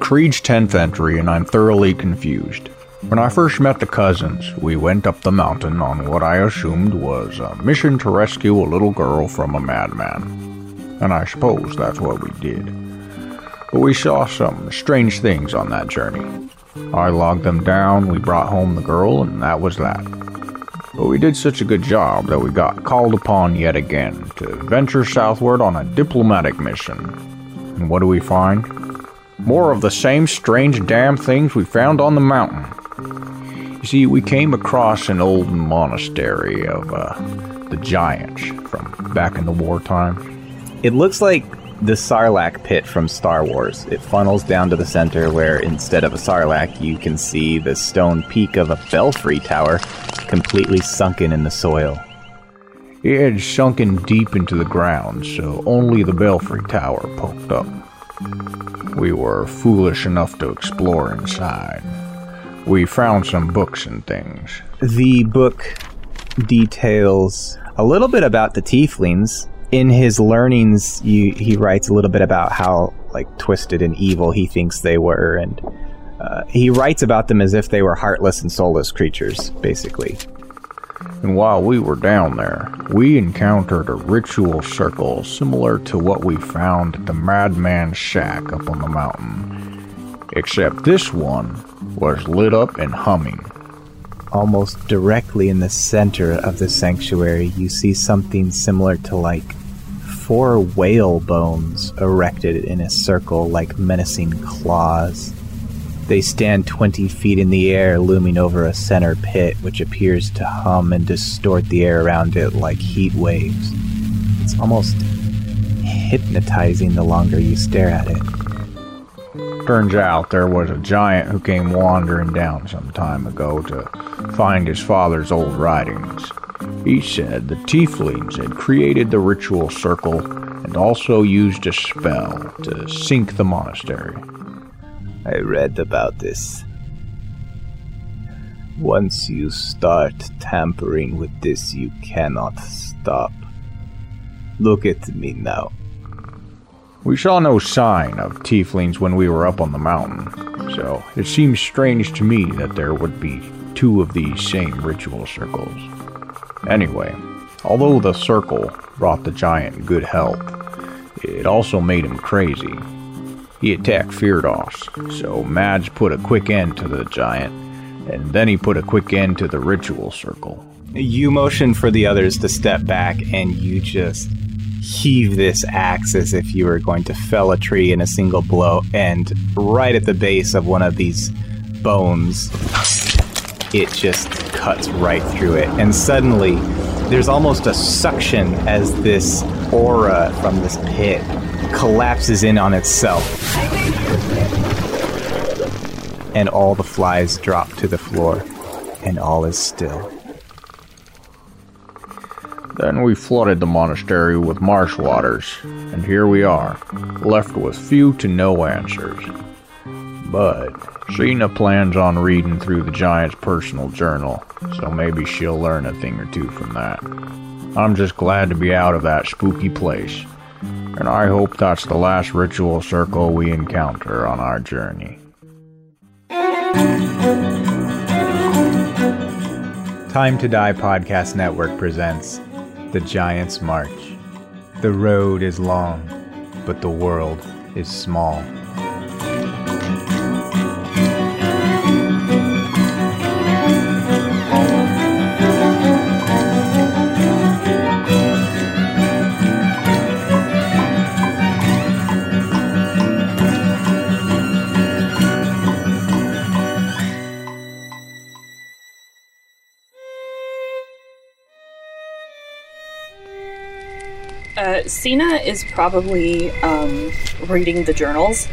Creed's 10th entry, and I'm thoroughly confused. When I first met the cousins, we went up the mountain on what I assumed was a mission to rescue a little girl from a madman. And I suppose that's what we did. But we saw some strange things on that journey. I logged them down, we brought home the girl, and that was that. But we did such a good job that we got called upon yet again to venture southward on a diplomatic mission. And what do we find? More of the same strange damn things we found on the mountain. You see, we came across an old monastery of the Giants from back in the wartime. It looks like the Sarlacc pit from Star Wars. It funnels down to the center where, instead of a Sarlacc, you can see the stone peak of a belfry tower completely sunken in the soil. It had sunken deep into the ground, so only the belfry tower poked up. We were foolish enough to explore inside. We found some books and things. The book details a little bit about the Tieflings. In his learnings, he writes a little bit about how, like, twisted and evil he thinks they were, and he writes about them as if they were heartless and soulless creatures, basically. And while we were down there, we encountered a ritual circle similar to what we found at the madman's shack up on the mountain. Except this one was lit up and humming. Almost directly in the center of the sanctuary, you see something similar to, like, 4 whale bones erected in a circle like menacing claws. They stand 20 feet in the air, looming over a center pit, which appears to hum and distort the air around it like heat waves. It's almost hypnotizing the longer you stare at it. Turns out there was a giant who came wandering down some time ago to find his father's old writings. He said the Tieflings had created the ritual circle and also used a spell to sink the monastery. I read about this. Once you start tampering with this, you cannot stop. Look at me now. We saw no sign of Tieflings when we were up on the mountain, so it seems strange to me that there would be 2 of these same ritual circles. Anyway, although the circle brought the giant good health, it also made him crazy. He attacked Firdaus, so Madge put a quick end to the giant, and then he put a quick end to the ritual circle. You motion for the others to step back, and you just heave this axe as if you were going to fell a tree in a single blow, and right at the base of one of these bones, it just cuts right through it, and suddenly there's almost a suction as this aura from this pit collapses in on itself, and all the flies drop to the floor, and all is still. Then we flooded the monastery with marsh waters, and here we are, left with few to no answers. But Signe plans on reading through the giant's personal journal, so maybe she'll learn a thing or two from that. I'm just glad to be out of that spooky place. And I hope that's the last ritual circle we encounter on our journey. Time to Die Podcast Network presents The Giant's March. The road is long, but the world is small. Signe is probably reading the journals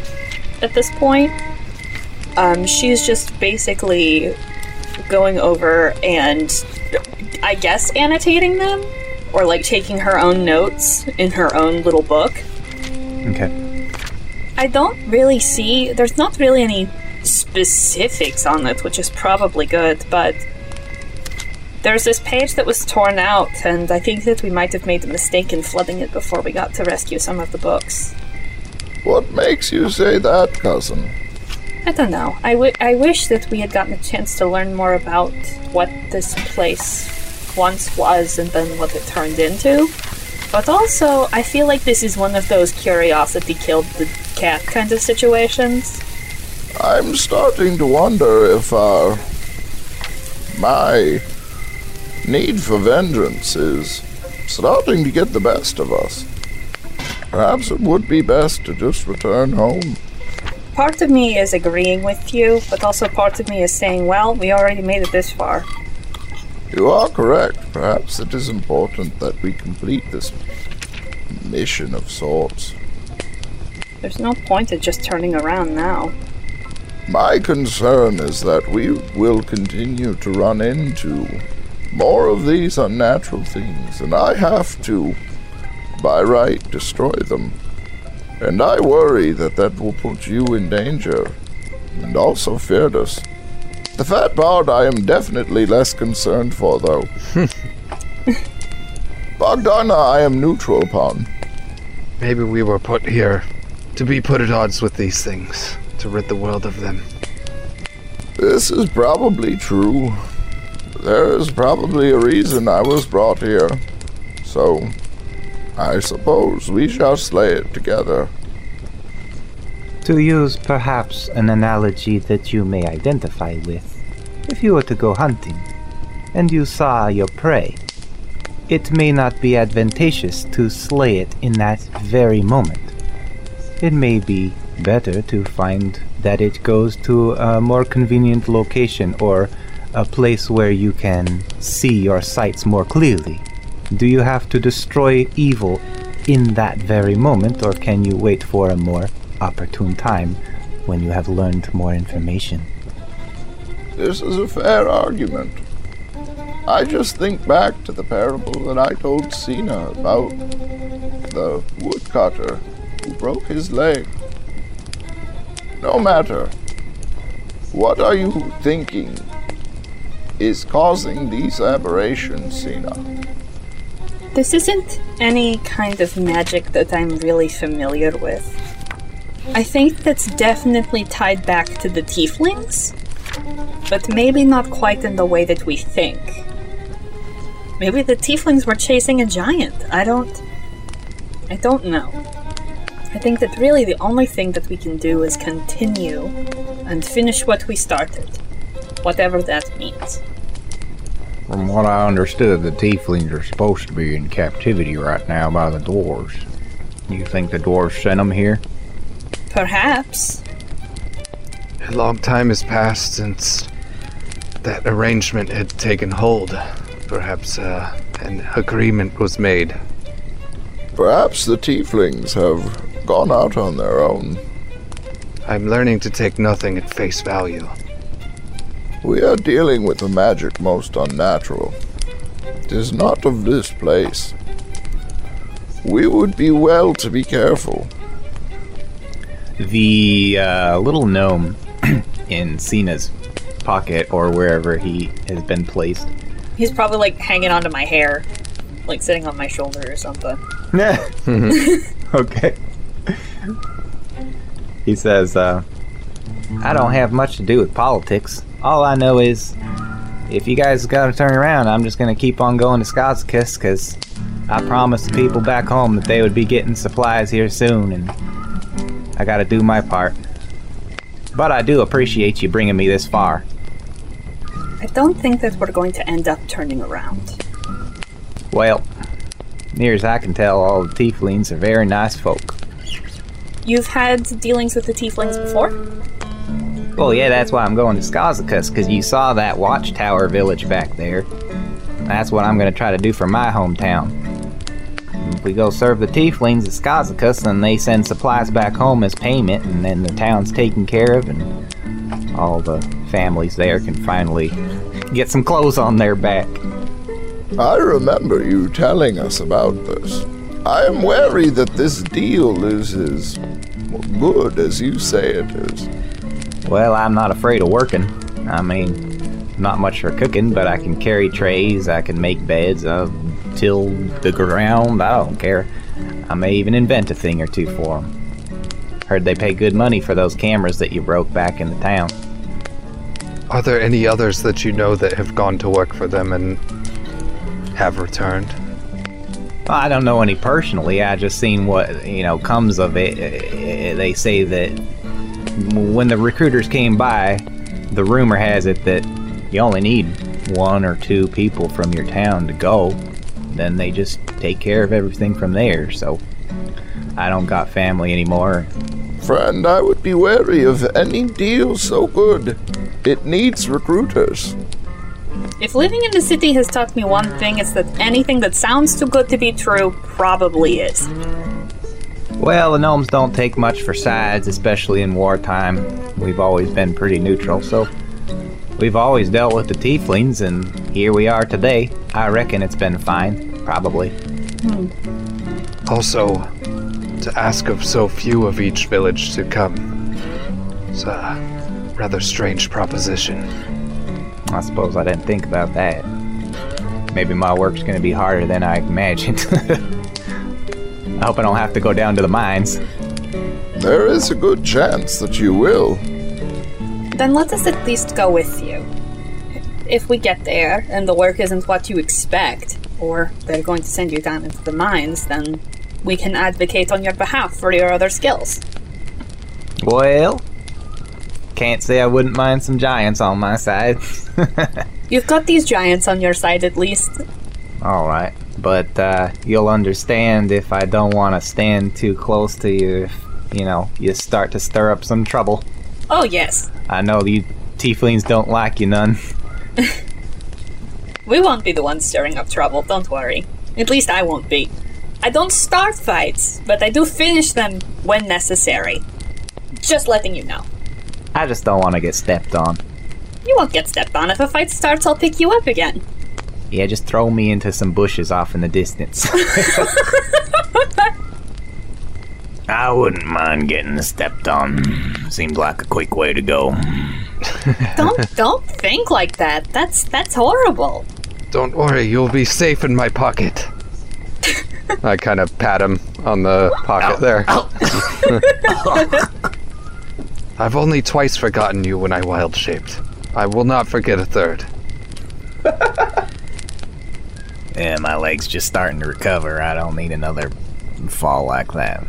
at this point. She's just basically going over and, I guess, annotating them, or like taking her own notes in her own little book. Okay. I don't really see, there's not really any specifics on it, which is probably good, but there's this page that was torn out, and I think that we might have made the mistake in flooding it before we got to rescue some of the books. What makes you say that, cousin? I don't know. I wish that we had gotten a chance to learn more about what this place once was and then what it turned into. But also, I feel like this is one of those curiosity killed the cat kind of situations. I'm starting to wonder if my need for vengeance is starting to get the best of us. Perhaps it would be best to just return home. Part of me is agreeing with you, but also part of me is saying, well, we already made it this far. You are correct. Perhaps it is important that we complete this mission of sorts. There's no point in just turning around now. My concern is that we will continue to run into more of these unnatural things, and I have to, by right, destroy them. And I worry that that will put you in danger, and also Firdaus. The fat part I am definitely less concerned for, though. Bogdana I am neutral upon. Maybe we were put here to be put at odds with these things, to rid the world of them. This is probably true. There is probably a reason I was brought here. So, I suppose we shall slay it together. To use, perhaps, an analogy that you may identify with, if you were to go hunting, and you saw your prey, it may not be advantageous to slay it in that very moment. It may be better to find that it goes to a more convenient location or a place where you can see your sights more clearly. Do you have to destroy evil in that very moment, or can you wait for a more opportune time when you have learned more information? This is a fair argument. I just think back to the parable that I told Signe about the woodcutter who broke his leg. No matter. What are you thinking is causing these aberrations, Signe? This isn't any kind of magic that I'm really familiar with. I think that's definitely tied back to the Tieflings, but maybe not quite in the way that we think. Maybe the Tieflings were chasing a giant. I don't know. I think that really the only thing that we can do is continue and finish what we started, whatever that means. From what I understood, the Tieflings are supposed to be in captivity right now by the dwarves. You think the dwarves sent them here? Perhaps. A long time has passed since that arrangement had taken hold. Perhaps an agreement was made. Perhaps the Tieflings have gone out on their own. I'm learning to take nothing at face value. We are dealing with a magic most unnatural. It is not of this place. We would be well to be careful. The little gnome in Sina's pocket, or wherever he has been placed. He's probably, like, hanging onto my hair. Like, sitting on my shoulder or something. Okay. He says, I don't have much to do with politics. All I know is, if you guys gotta turn around, I'm just gonna keep on going to Skaxikas, because I promised the people back home that they would be getting supplies here soon, and I gotta do my part. But I do appreciate you bringing me this far. I don't think that we're going to end up turning around. Well, near as I can tell, all the Tieflings are very nice folk. You've had dealings with the Tieflings before? Well, yeah, that's why I'm going to Skaxikas, because you saw that watchtower village back there. That's what I'm going to try to do for my hometown. If we go serve the Tieflings at Skaxikas, and they send supplies back home as payment, and then the town's taken care of, and all the families there can finally get some clothes on their back. I remember you telling us about this. I am wary that this deal is as good as you say it is. Well, I'm not afraid of working. I mean, not much for cooking, but I can carry trays, I can make beds, till the ground, I don't care. I may even invent a thing or two for them. Heard they pay good money for those cameras that you broke back in the town. Are there any others that you know that have gone to work for them and have returned? I don't know any personally. I just seen what, you know, comes of it. They say that when the recruiters came by, the rumor has it that you only need 1 or 2 people from your town to go. Then they just take care of everything from there, so I don't got family anymore. Friend, I would be wary of any deal so good. It needs recruiters. If living in the city has taught me one thing, it's that anything that sounds too good to be true probably is. Well, the gnomes don't take much for sides, especially in wartime. We've always been pretty neutral, so we've always dealt with the tieflings, and here we are today. I reckon it's been fine, probably. Also, to ask of so few of each village to come, it's a rather strange proposition. I suppose I didn't think about that. Maybe my work's going to be harder than I imagined. I hope I don't have to go down to the mines. There is a good chance that you will. Then let us at least go with you. If we get there, and the work isn't what you expect, or they're going to send you down into the mines, then we can advocate on your behalf for your other skills. Well, can't say I wouldn't mind some giants on my side. You've got these giants on your side, at least. Alright, but you'll understand if I don't want to stand too close to you if, you know, you start to stir up some trouble. Oh, yes. I know you tieflings don't like you none. We won't be the ones stirring up trouble, don't worry. At least I won't be. I don't start fights, but I do finish them when necessary. Just letting you know. I just don't want to get stepped on. You won't get stepped on. If a fight starts, I'll pick you up again. Yeah, just throw me into some bushes off in the distance. I wouldn't mind getting stepped on. Seems like a quick way to go. Don't think like that. That's horrible. Don't worry, you'll be safe in my pocket. I kind of pat him on the pocket. Ow. There. Ow. I've only twice forgotten you when I wild-shaped. I will not forget a third. Yeah, my leg's just starting to recover. I don't need another fall like that.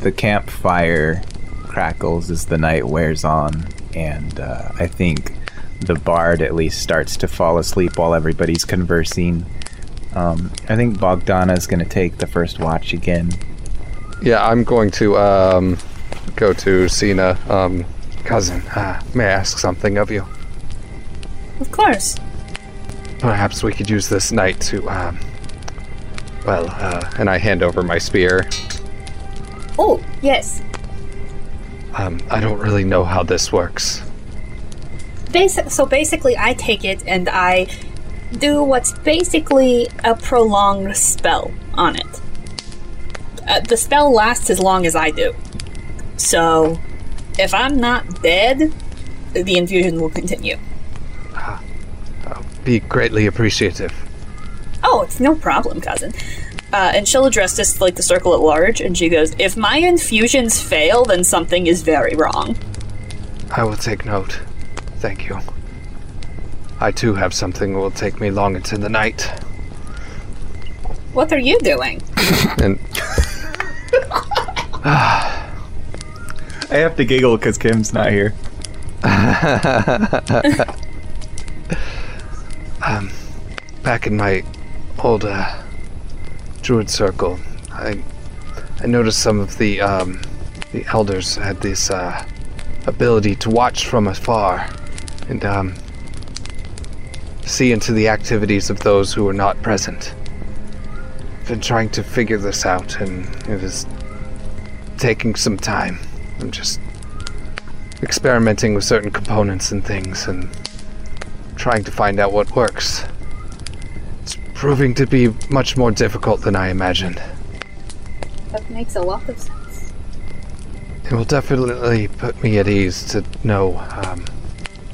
The campfire crackles as the night wears on, and I think the bard at least starts to fall asleep while everybody's conversing. I think Bogdana's going to take the first watch again. Yeah, I'm going to go to Signe. Cousin, may I ask something of you? Of course. Perhaps we could use this night to, and I hand over my spear. Oh, yes. I don't really know how this works. So basically I take it and I do what's basically a prolonged spell on it. The spell lasts as long as I do. So, if I'm not dead, the infusion will continue. I'll be greatly appreciative. Oh, it's no problem, cousin. And she'll address this like the circle at large, and she goes, if my infusions fail, then something is very wrong. I will take note. Thank you. I too have something that will take me long into the night. What are you doing? I have to giggle because Kim's not here. Back in my old druid circle, I noticed some of the elders had this ability to watch from afar and see into the activities of those who were not present. I've been trying to figure this out, and it is taking some time. I'm just experimenting with certain components and things and trying to find out what works. It's proving to be much more difficult than I imagined. That makes a lot of sense. It will definitely put me at ease to know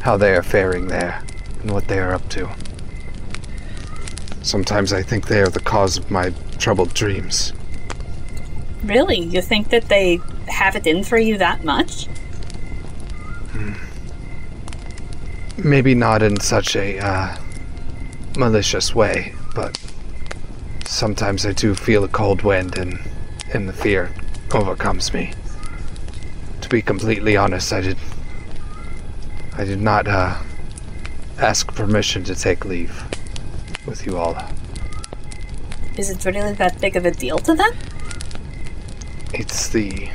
how they are faring there and what they are up to. Sometimes I think they are the cause of my troubled dreams. Really? You think that they have it in for you that much? Maybe not in such a malicious way, but sometimes I do feel a cold wind and the fear overcomes me. To be completely honest, I did not ask permission to take leave with you all. Is it really that big of a deal to them? It's the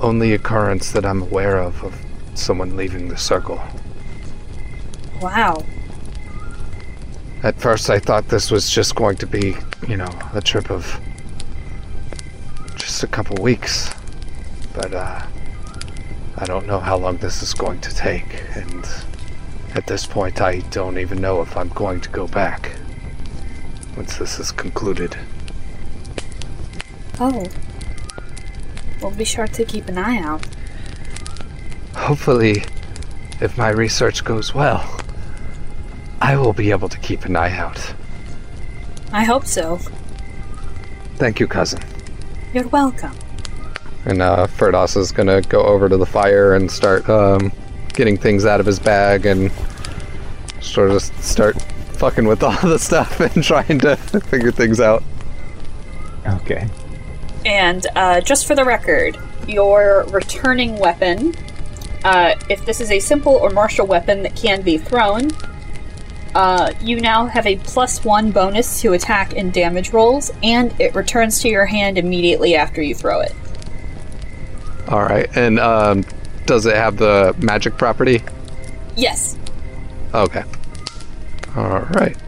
only occurrence that I'm aware of someone leaving the circle. Wow. At first I thought this was just going to be, a trip of just a couple weeks. But I don't know how long this is going to take, and at this point I don't even know if I'm going to go back once this is concluded. Oh. We'll be sure to keep an eye out. Hopefully, if my research goes well, I will be able to keep an eye out. I hope so. Thank you, cousin. You're welcome. And Firdaus is going to go over to the fire and start getting things out of his bag and sort of start fucking with all the stuff and trying to figure things out. Okay. And just for the record, your returning weapon, if this is a simple or martial weapon that can be thrown, you now have a +1 bonus to attack and damage rolls, and it returns to your hand immediately after you throw it. Alright, and does it have the magic property? Yes. Okay. Alright.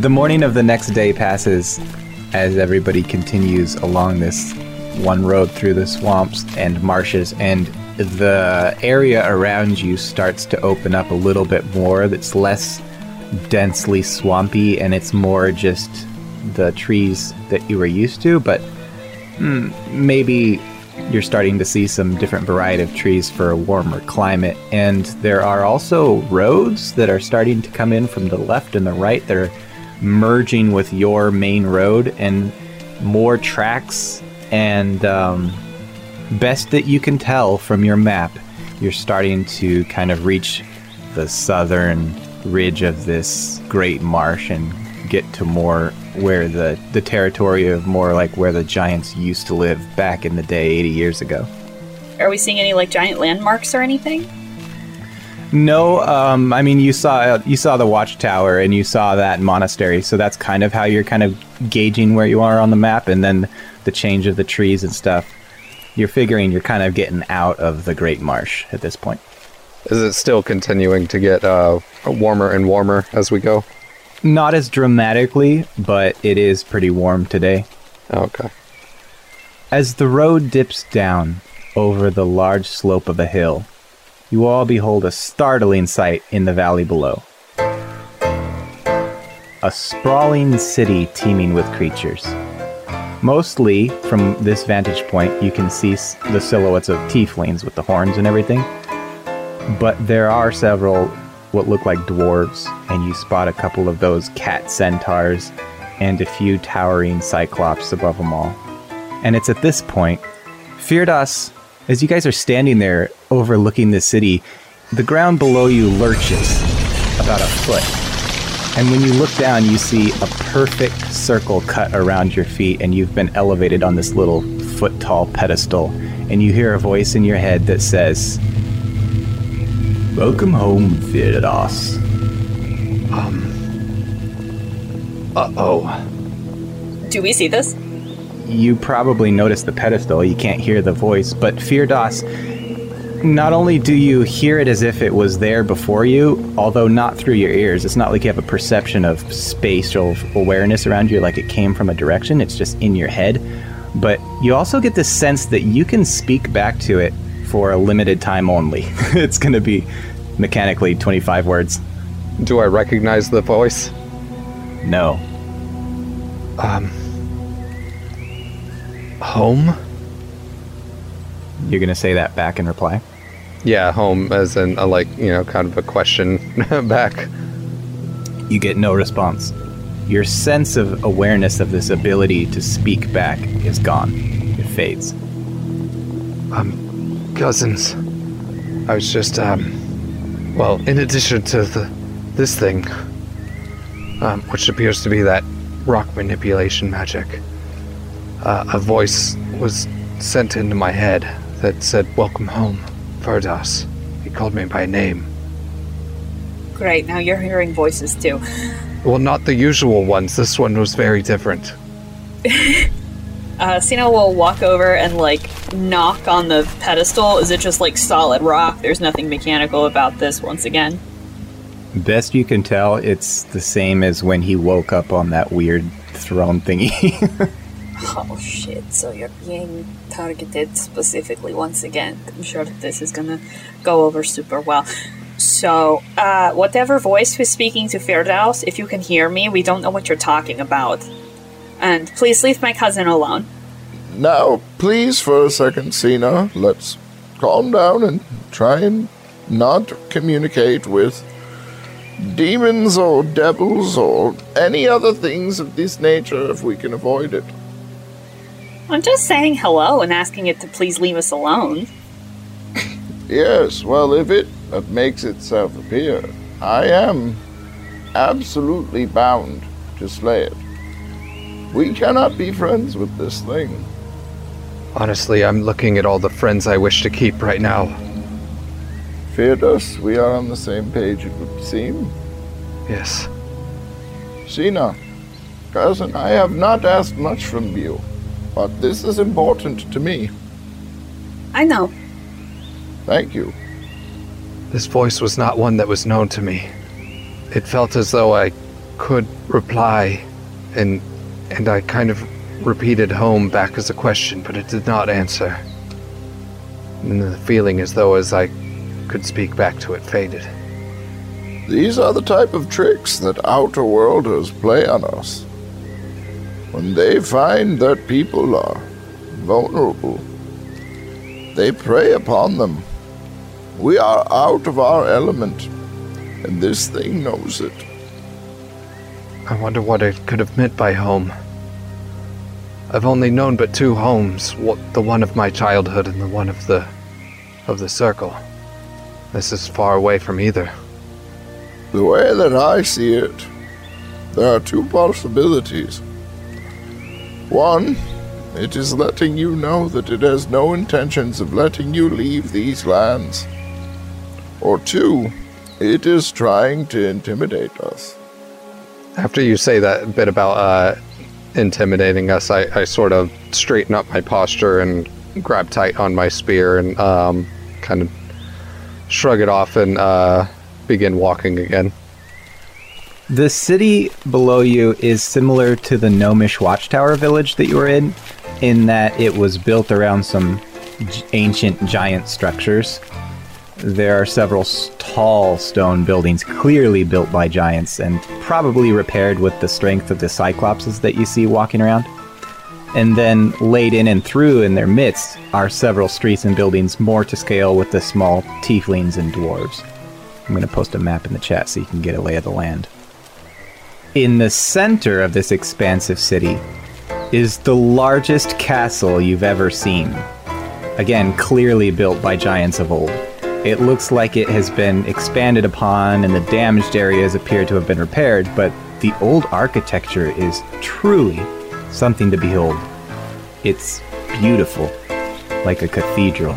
The morning of the next day passes as everybody continues along this one road through the swamps and marshes, and the area around you starts to open up a little bit more. It's less densely swampy, and it's more just the trees that you were used to, but maybe you're starting to see some different variety of trees for a warmer climate. And there are also roads that are starting to come in from the left and the right. They're merging with your main road, and more tracks, and best that you can tell from your map, you're starting to kind of reach the southern ridge of this great marsh and get to more where the territory of more like where the giants used to live back in the day 80 years ago. Are we seeing any giant landmarks or anything? No, I mean, you saw the watchtower and you saw that monastery, so that's kind of how you're kind of gauging where you are on the map, and then the change of the trees and stuff. You're figuring you're kind of getting out of the Great Marsh at this point. Is it still continuing to get warmer and warmer as we go? Not as dramatically, but it is pretty warm today. Okay. As the road dips down over the large slope of a hill, you all behold a startling sight in the valley below. A sprawling city teeming with creatures. Mostly, from this vantage point, you can see the silhouettes of tieflings with the horns and everything. But there are several what look like dwarves, and you spot a couple of those cat centaurs and a few towering cyclops above them all. And it's at this point, Firdaus, as you guys are standing there overlooking the city, the ground below you lurches about a foot. And when you look down, you see a perfect circle cut around your feet, and you've been elevated on this little foot-tall pedestal. And you hear a voice in your head that says, "Welcome home, Firdaus." Uh-oh. Do we see this? You probably notice the pedestal. You can't hear the voice, but Firdaus, not only do you hear it as if it was there before you, although not through your ears. It's not like you have a perception of spatial awareness around you, like it came from a direction. It's just in your head. But you also get this sense that you can speak back to it for a limited time only. It's going to be mechanically 25 words. Do I recognize the voice? No. Home? You're going to say that back in reply? Yeah, home as in a, like, you know, kind of a question back. You get no response. Your sense of awareness of this ability to speak back is gone. It fades. Cousins, I was just, well, in addition to this thing, which appears to be that rock manipulation magic, a voice was sent into my head that said, "Welcome home, Firdaus." He called me by name. Great, now you're hearing voices too. Well, not the usual ones. This one was very different. Signe will walk over and, like, knock on the pedestal. Is it just, like, solid rock? There's nothing mechanical about this once again? Best you can tell, it's the same as when he woke up on that weird throne thingy. Oh, shit. So you're being targeted specifically once again. I'm sure that this is gonna go over super well. So, whatever voice was speaking to Firdaus, if you can hear me, we don't know what you're talking about. And please leave my cousin alone. Now, please, for a second, Signe, let's calm down and try and not communicate with demons or devils or any other things of this nature if we can avoid it. I'm just saying hello and asking it to please leave us alone. Yes, well, if it makes itself appear, I am absolutely bound to slay it. We cannot be friends with this thing. Honestly, I'm looking at all the friends I wish to keep right now. Firdaus, we are on the same page, it would seem. Yes. Signe, cousin, I have not asked much from you, but this is important to me. I know. Thank you. This voice was not one that was known to me. It felt as though I could reply, and I kind of repeated home back as a question, but it did not answer. And the feeling as though as I could speak back to it faded. These are the type of tricks that outer worlders play on us. When they find that people are vulnerable, they prey upon them. We are out of our element, and this thing knows it. I wonder what it could have meant by home. I've only known but two homes, the one of my childhood and the one of the circle. This is far away from either. The way that I see it, there are two possibilities. One, it is letting you know that it has no intentions of letting you leave these lands. Or two, it is trying to intimidate us. After you say that bit about intimidating us, I sort of straighten up my posture and grab tight on my spear and kind of shrug it off and begin walking again. The city below you is similar to the gnomish watchtower village that you were in that it was built around some ancient giant structures. There are several tall stone buildings clearly built by giants and probably repaired with the strength of the cyclopses that you see walking around. And then laid in and through in their midst are several streets and buildings more to scale with the small tieflings and dwarves. I'm going to post a map in the chat so you can get a lay of the land. In the center of this expansive city is the largest castle you've ever seen. Again, clearly built by giants of old. It looks like it has been expanded upon and the damaged areas appear to have been repaired, but the old architecture is truly something to behold. It's beautiful, like a cathedral.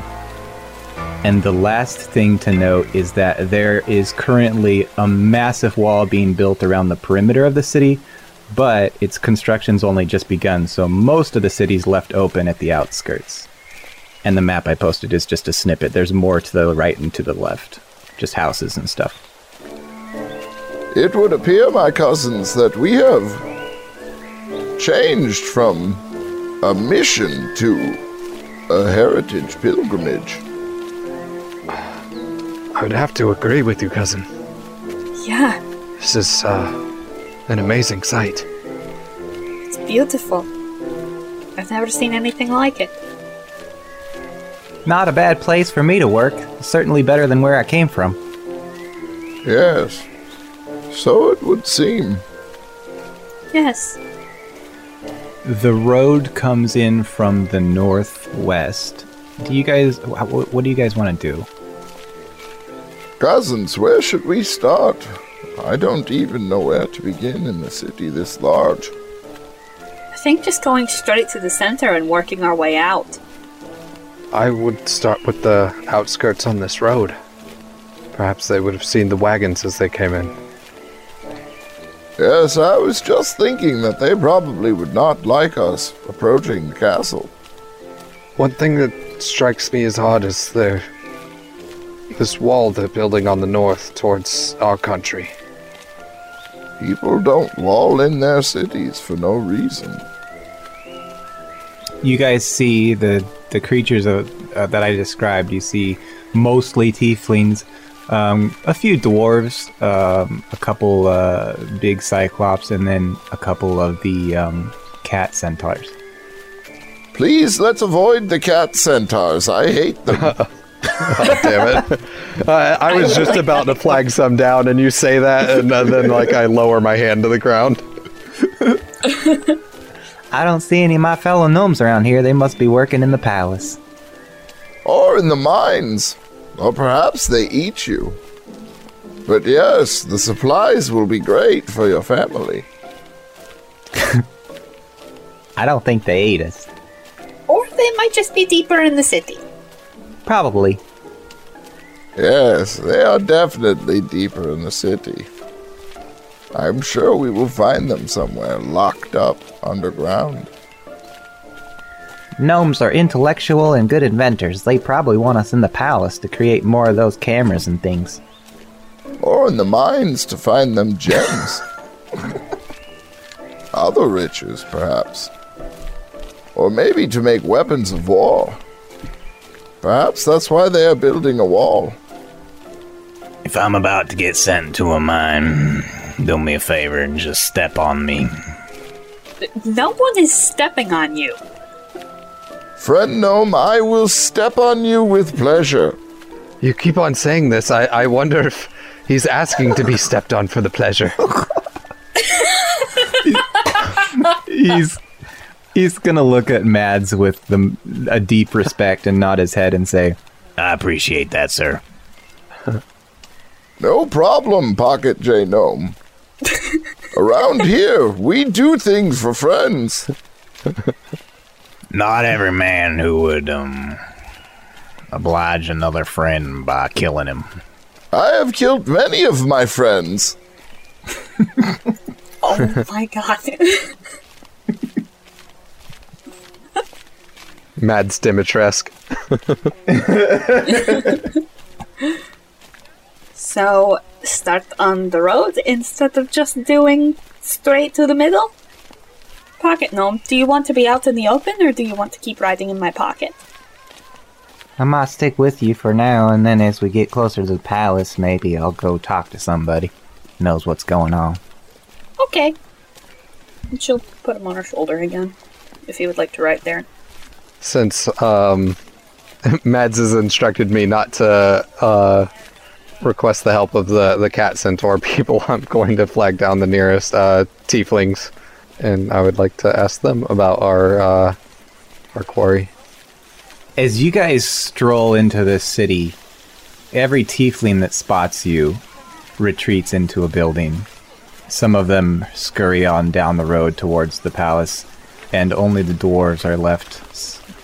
And the last thing to note is that there is currently a massive wall being built around the perimeter of the city, but its construction's only just begun, so most of the city's left open at the outskirts. And the map I posted is just a snippet. There's more to the right and to the left. Just houses and stuff. It would appear, my cousins, that we have changed from a mission to a heritage pilgrimage. I would have to agree with you, cousin. Yeah. This is an amazing sight. It's beautiful. I've never seen anything like it. Not a bad place for me to work. Certainly better than where I came from. Yes. So it would seem. Yes. The road comes in from the northwest. Do you guys... what do you guys want to do? Cousins, where should we start? I don't even know where to begin in a city this large. I think just going straight to the center and working our way out. I would start with the outskirts on this road. Perhaps they would have seen the wagons as they came in. Yes, I was just thinking that they probably would not like us approaching the castle. One thing that strikes me as hard is this wall they're building on the north towards our country. People don't wall in their cities for no reason. You guys see the creatures that I described. You see mostly tieflings, a few dwarves, a couple big cyclops, and then a couple of the cat centaurs. Please, let's avoid the cat centaurs. I hate them. Oh, damn it. I was just about to flag some down, and you say that, and then I lower my hand to the ground. I don't see any of my fellow gnomes around here. They must be working in the palace. Or in the mines. Or perhaps they eat you. But yes, the supplies will be great for your family. I don't think they ate us. Or they might just be deeper in the city. Probably. Yes, they are definitely deeper in the city. I'm sure we will find them somewhere locked up underground. Gnomes are intellectual and good inventors. They probably want us in the palace to create more of those cameras and things. Or in the mines to find them gems. Other riches, perhaps. Or maybe to make weapons of war. Perhaps that's why they are building a wall. If I'm about to get sent to a mine, do me a favor and just step on me. No one is stepping on you. Friend Gnome, I will step on you with pleasure. You keep on saying this. I wonder if he's asking to be stepped on for the pleasure. He's going to look at Mads with a deep respect and nod his head and say, I appreciate that, sir. No problem, Pocket J Gnome. Around here, we do things for friends. Not every man who would oblige another friend by killing him. I have killed many of my friends. Oh, my God. Mads Dimitrescu. So, start on the road instead of just doing straight to the middle? Pocket Gnome, do you want to be out in the open, or do you want to keep riding in my pocket? I might stick with you for now, and then as we get closer to the palace, maybe I'll go talk to somebody who knows what's going on. Okay. And she'll put him on her shoulder again, if he would like to ride there. Since Mads has instructed me not to request the help of the cat centaur people, I'm going to flag down the nearest tieflings, and I would like to ask them about our quarry. As you guys stroll into this city, every tiefling that spots you retreats into a building. Some of them scurry on down the road towards the palace, and only the dwarves are left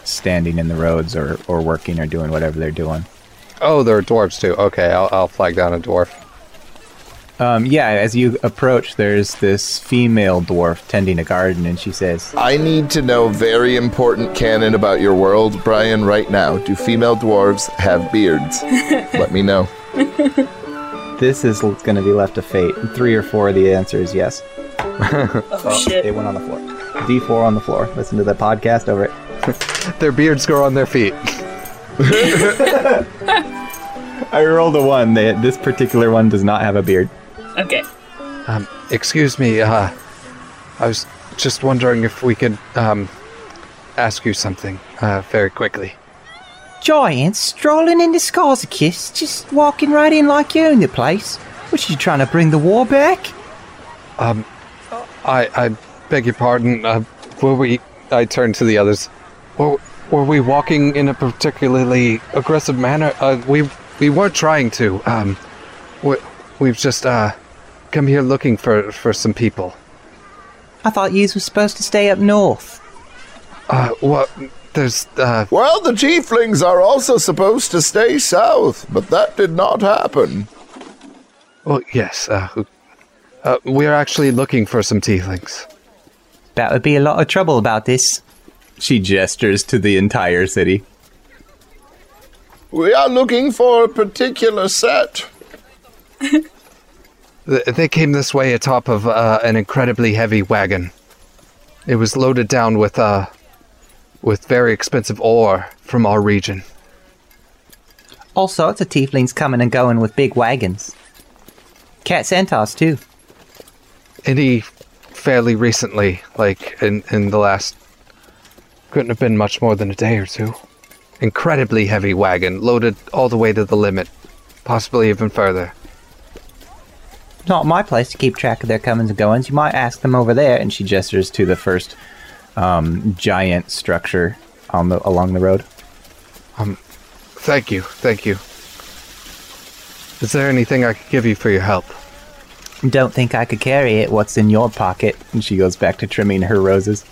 standing in the roads or working or doing whatever they're doing. Oh, there are dwarves too. Okay, I'll flag down a dwarf. Yeah, as you approach, there's this female dwarf tending a garden, and she says, I need to know very important canon about your world, Brian, right now. Do female dwarves have beards? Let me know. This is going to be left to fate. 3 or 4 of the answer is yes. Oh, shit. They went on the floor. D4 on the floor. Listen to the podcast over it. Their beards grow on their feet. I rolled a 1. This particular one does not have a beard. Okay. Excuse me. I was just wondering if we could ask you something very quickly. giants strolling into Skaxikas, just walking right in like you own the place. Was you trying to bring the war back? I beg your pardon. I turned to the others. Were we walking in a particularly aggressive manner? We weren't trying to. We've just come here looking for some people. I thought yous were supposed to stay up north. Well, the tieflings are also supposed to stay south, but that did not happen. Well, yes. We're actually looking for some tieflings. That would be a lot of trouble about this. She gestures to the entire city. We are looking for a particular set. They came this way atop of an incredibly heavy wagon. It was loaded down with very expensive ore from our region. All sorts of tieflings coming and going with big wagons. Cat centaurs, too. Any fairly recently, like in the last... Couldn't have been much more than a day or two. Incredibly heavy wagon, loaded all the way to the limit. Possibly even further. Not my place to keep track of their comings and goings. You might ask them over there. And she gestures to the first giant structure on along the road. Thank you. Is there anything I could give you for your help? Don't think I could carry it. What's in your pocket? And she goes back to trimming her roses.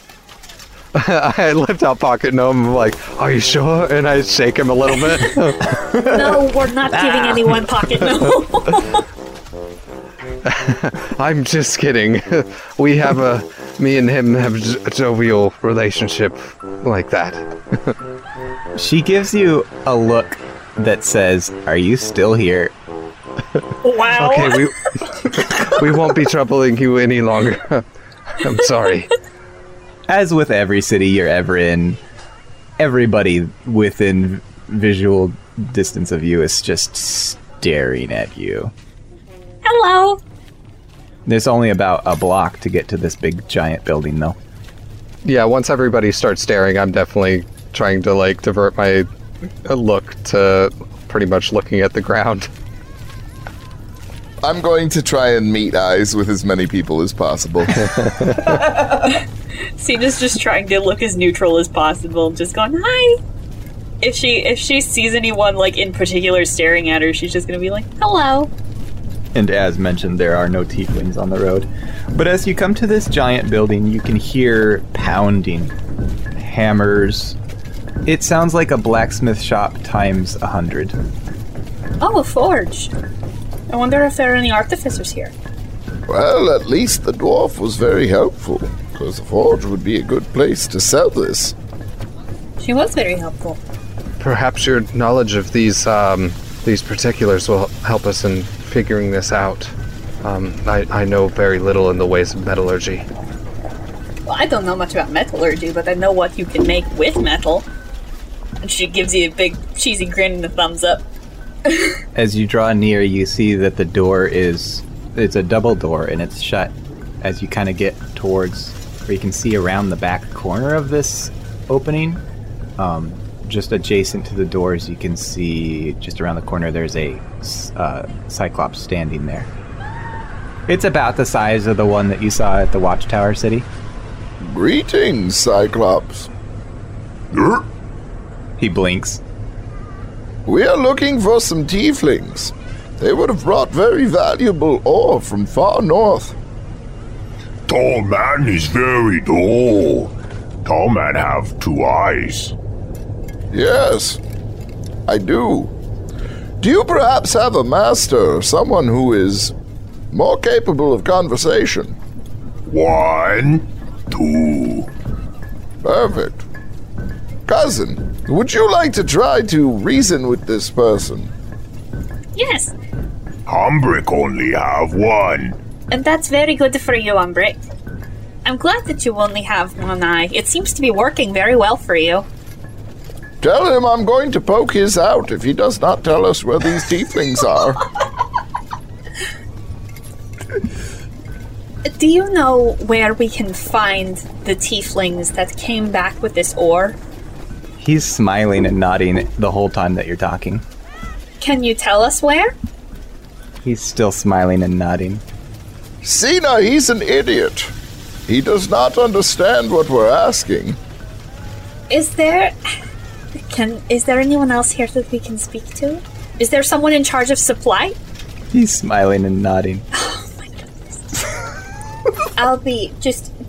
I left out pocket and I'm like, are you sure? And I shake him a little bit. No, we're not giving anyone pocket, no. I'm just kidding. We have me and him have a jovial relationship like that. She gives you a look that says, are you still here? Wow. Okay, we won't be troubling you any longer. I'm sorry. As with every city you're ever in, everybody within visual distance of you is just staring at you. Hello. There's only about a block to get to this big giant building, though. Yeah, once everybody starts staring, I'm definitely trying to, like, divert my look to pretty much looking at the ground. I'm going to try and meet eyes with as many people as possible. Sina's just trying to look as neutral as possible, just going, hi! If she sees anyone, like, in particular staring at her, she's just going to be like, hello! And as mentioned, there are no tieflings on the road. But as you come to this giant building, you can hear pounding, hammers. It sounds like a blacksmith shop times 100. Oh, a forge. I wonder if there are any artificers here. Well, at least the dwarf was very helpful, because the forge would be a good place to sell this. She was very helpful. Perhaps your knowledge of these particulars will help us in figuring this out. I know very little in the ways of metallurgy. Well, I don't know much about metallurgy, but I know what you can make with metal. And she gives you a big cheesy grin and a thumbs up. As you draw near, you see that the door it's a double door and it's shut. As you kind of get towards where you can see around the back corner of this opening, just adjacent to the doors, you can see just around the corner there's a Cyclops standing there. It's about the size of the one that you saw at the Watchtower City. Greetings, Cyclops. He blinks. We are looking for some tieflings. They would have brought very valuable ore from far north. Tall man is very tall. Tall man have two eyes. Yes, I do. Do you perhaps have a master or someone who is more capable of conversation? 1, 2. Perfect. Cousin, would you like to try to reason with this person? Yes. Umbrik only have 1. And that's very good for you, Umbrik. I'm glad that you only have 1 eye. It seems to be working very well for you. Tell him I'm going to poke his out if he does not tell us where these tieflings are. Do you know where we can find the tieflings that came back with this ore? He's smiling and nodding the whole time that you're talking. Can you tell us where? He's still smiling and nodding. Signe, he's an idiot. He does not understand what we're asking. Is there anyone else here that we can speak to? Is there someone in charge of supply? He's smiling and nodding. Oh my goodness.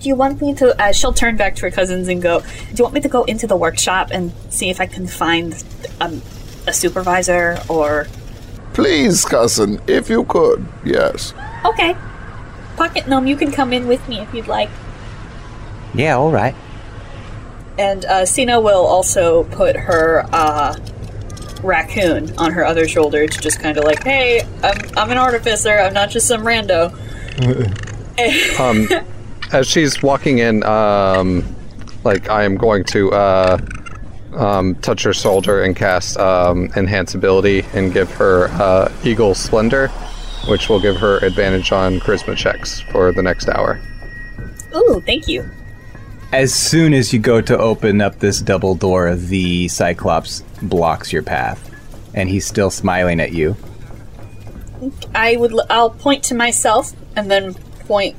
Do you want me to... she'll turn back to her cousins and go, do you want me to go into the workshop and see if I can find a supervisor or... Please, cousin, if you could, yes. Okay. Pocket Gnome, you can come in with me if you'd like. Yeah, all right. And Signe will also put her raccoon on her other shoulder to just kind of like, hey, I'm an artificer. I'm not just some rando. As she's walking in, I am going to touch her shoulder and cast Enhance Ability and give her Eagle Splendor, which will give her advantage on charisma checks for the next hour. Ooh, thank you. As soon as you go to open up this double door, the Cyclops blocks your path, and he's still smiling at you. I'll point to myself and then point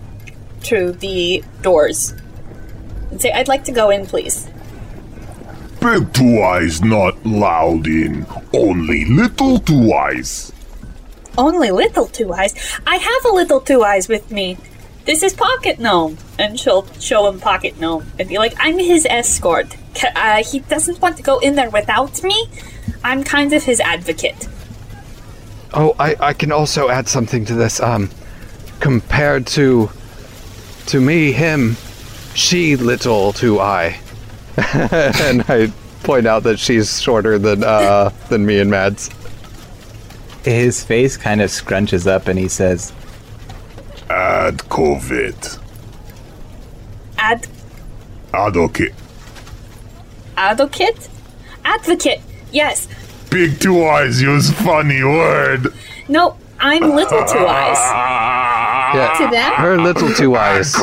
to the doors and say, I'd like to go in, please. Big Two Eyes not loud in, only Little Two Eyes. Only Little Two Eyes? I have a Little Two Eyes with me. This is Pocket Gnome, and she'll show him Pocket Gnome and be like, I'm his escort. He doesn't want to go in there without me. I'm kind of his advocate. Oh, I can also add something to this. Compared to me, him, she Little Two Eye. And I point out that she's shorter than me and Mads. His face kind of scrunches up, and he says... Add COVID. Add. Advocate. Advocate? Advocate, yes. Big Two Eyes use funny word. No, I'm Little Two Eyes. Yeah, to that? Her Little Two Eyes.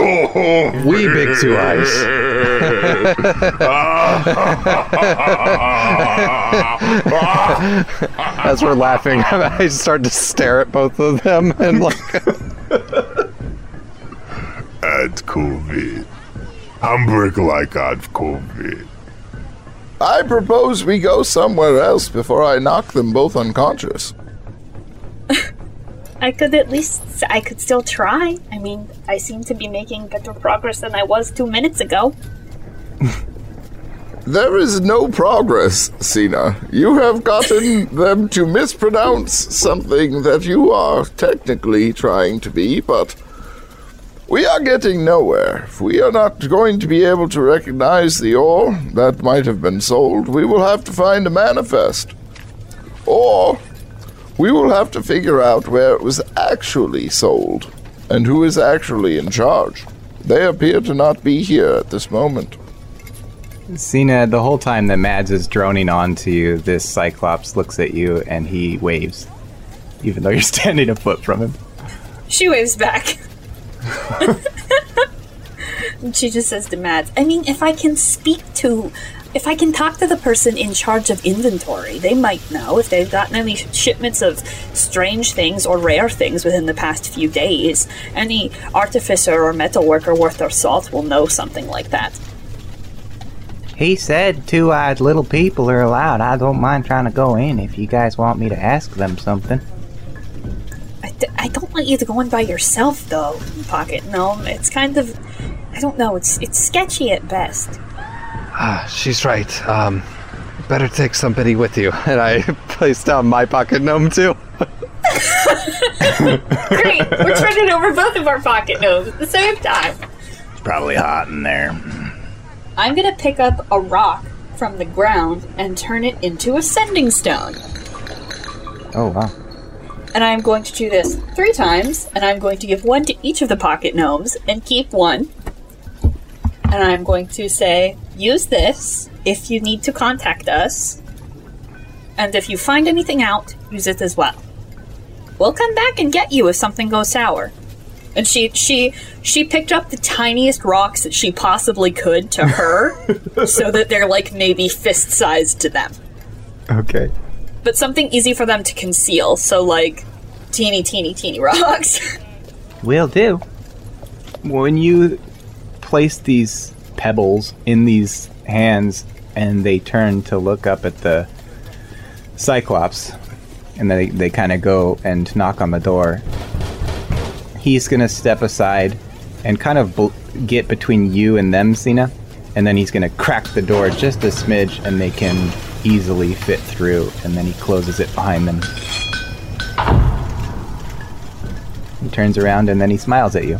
We Big Two Eyes. As we're laughing, I start to stare at both of them and Add COVID. Umbrik like add COVID. I propose we go somewhere else before I knock them both unconscious. I could still try. I mean, I seem to be making better progress than I was 2 minutes ago. There is no progress, Signe. You have gotten them to mispronounce something that you are technically trying to be, but we are getting nowhere. If we are not going to be able to recognize the ore that might have been sold, we will have to find a manifest. Or we will have to figure out where it was actually sold and who is actually in charge. They appear to not be here at this moment. Signe, the whole time that Mads is droning on to you, this Cyclops looks at you and he waves, even though you're standing a foot from him. She waves back. She just says to Mads, I mean, if I can talk to the person in charge of inventory, they might know if they've gotten any shipments of strange things or rare things within the past few days. Any artificer or metalworker worth their salt will know something like that. He said two-eyed little people are allowed. I don't mind trying to go in if you guys want me to ask them something. I don't want you to go in by yourself, though, Pocket Gnome. It's kind of... I don't know. It's sketchy at best. She's right. Better take somebody with you. And I placed down my Pocket Gnome, too. Great. We're turning over both of our Pocket Gnomes at the same time. It's probably hot in there. I'm going to pick up a rock from the ground and turn it into a sending stone. Oh, wow. And I'm going to do this 3 times, and I'm going to give one to each of the Pocket Gnomes and keep one. And I'm going to say, use this if you need to contact us. And if you find anything out, use it as well. We'll come back and get you if something goes sour. And she picked up the tiniest rocks that she possibly could to her, so that they're like maybe fist-sized to them. Okay. But something easy for them to conceal, so like teeny rocks. Will do. When you place these pebbles in these hands and they turn to look up at the Cyclops, and they kind of go and knock on the door, he's going to step aside and kind of get between you and them, Signe, and then he's going to crack the door just a smidge, and they can easily fit through, and then he closes it behind them. He turns around, and then he smiles at you.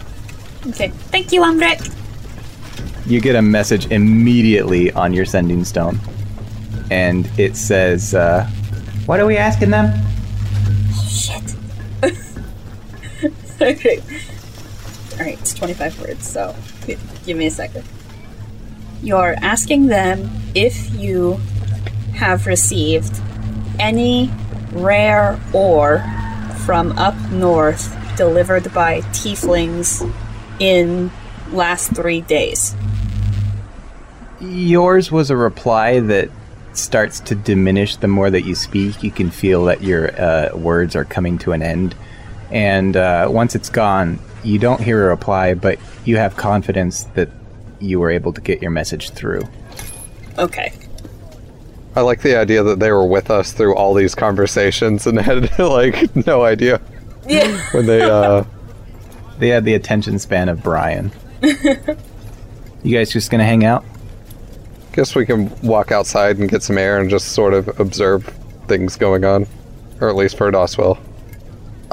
Okay. Thank you, Umbrik. You get a message immediately on your sending stone, and it says, what are we asking them? Oh, shit. Okay. Alright, it's 25 words, so give me a second. You're asking them if you have received any rare ore from up north delivered by Tieflings in last 3 days. Yours was a reply that starts to diminish the more that you speak. You can feel that your words are coming to an end. And once it's gone, you don't hear a reply, but you have confidence that you were able to get your message through. Okay. I like the idea that they were with us through all these conversations and had, like, no idea. Yeah. When they had the attention span of Brian. You guys just gonna hang out? Guess we can walk outside and get some air and just sort of observe things going on. Or at least Firdaus will.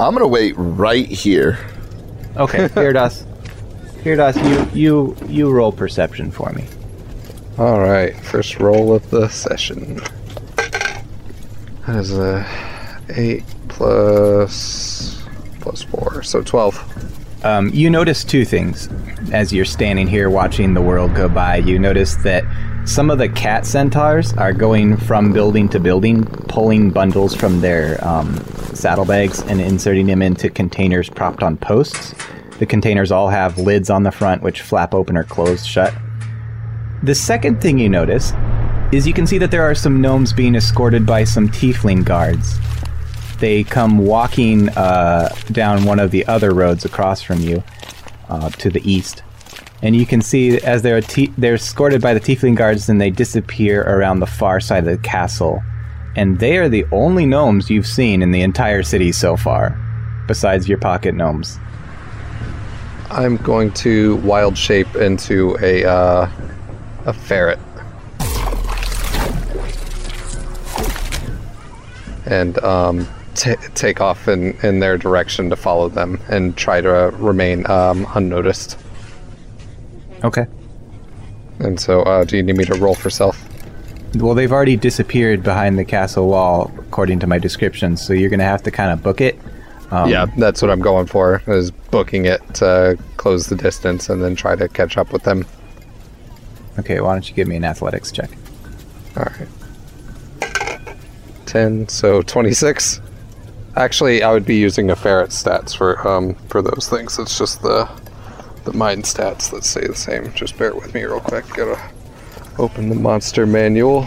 I'm going to wait right here. Okay, Firdaus. Firdaus, you roll perception for me. All right, first roll of the session. That is a 8 plus 4, so 12. You notice two things as you're standing here watching the world go by. You notice that some of the cat centaurs are going from building to building, pulling bundles from their saddlebags and inserting them into containers propped on posts. The containers all have lids on the front which flap open or close shut. The second thing you notice is you can see that there are some gnomes being escorted by some tiefling guards. They come walking down one of the other roads across from you to the east. And you can see as they're escorted by the tiefling guards, and they disappear around the far side of the castle. And they are the only gnomes you've seen in the entire city so far, besides your pocket gnomes. I'm going to wild shape into a ferret. And take off in their direction to follow them and try to remain unnoticed. Okay. And so, do you need me to roll for stealth? Well, they've already disappeared behind the castle wall, according to my description, so you're going to have to kind of book it. Yeah, that's what I'm going for, is booking it to close the distance and then try to catch up with them. Okay, why don't you give me an athletics check? All right. 10, so 26. Actually, I would be using a ferret stats for those things. It's just the mind stats that stay the same. Just bear with me real quick. Gotta open the monster manual.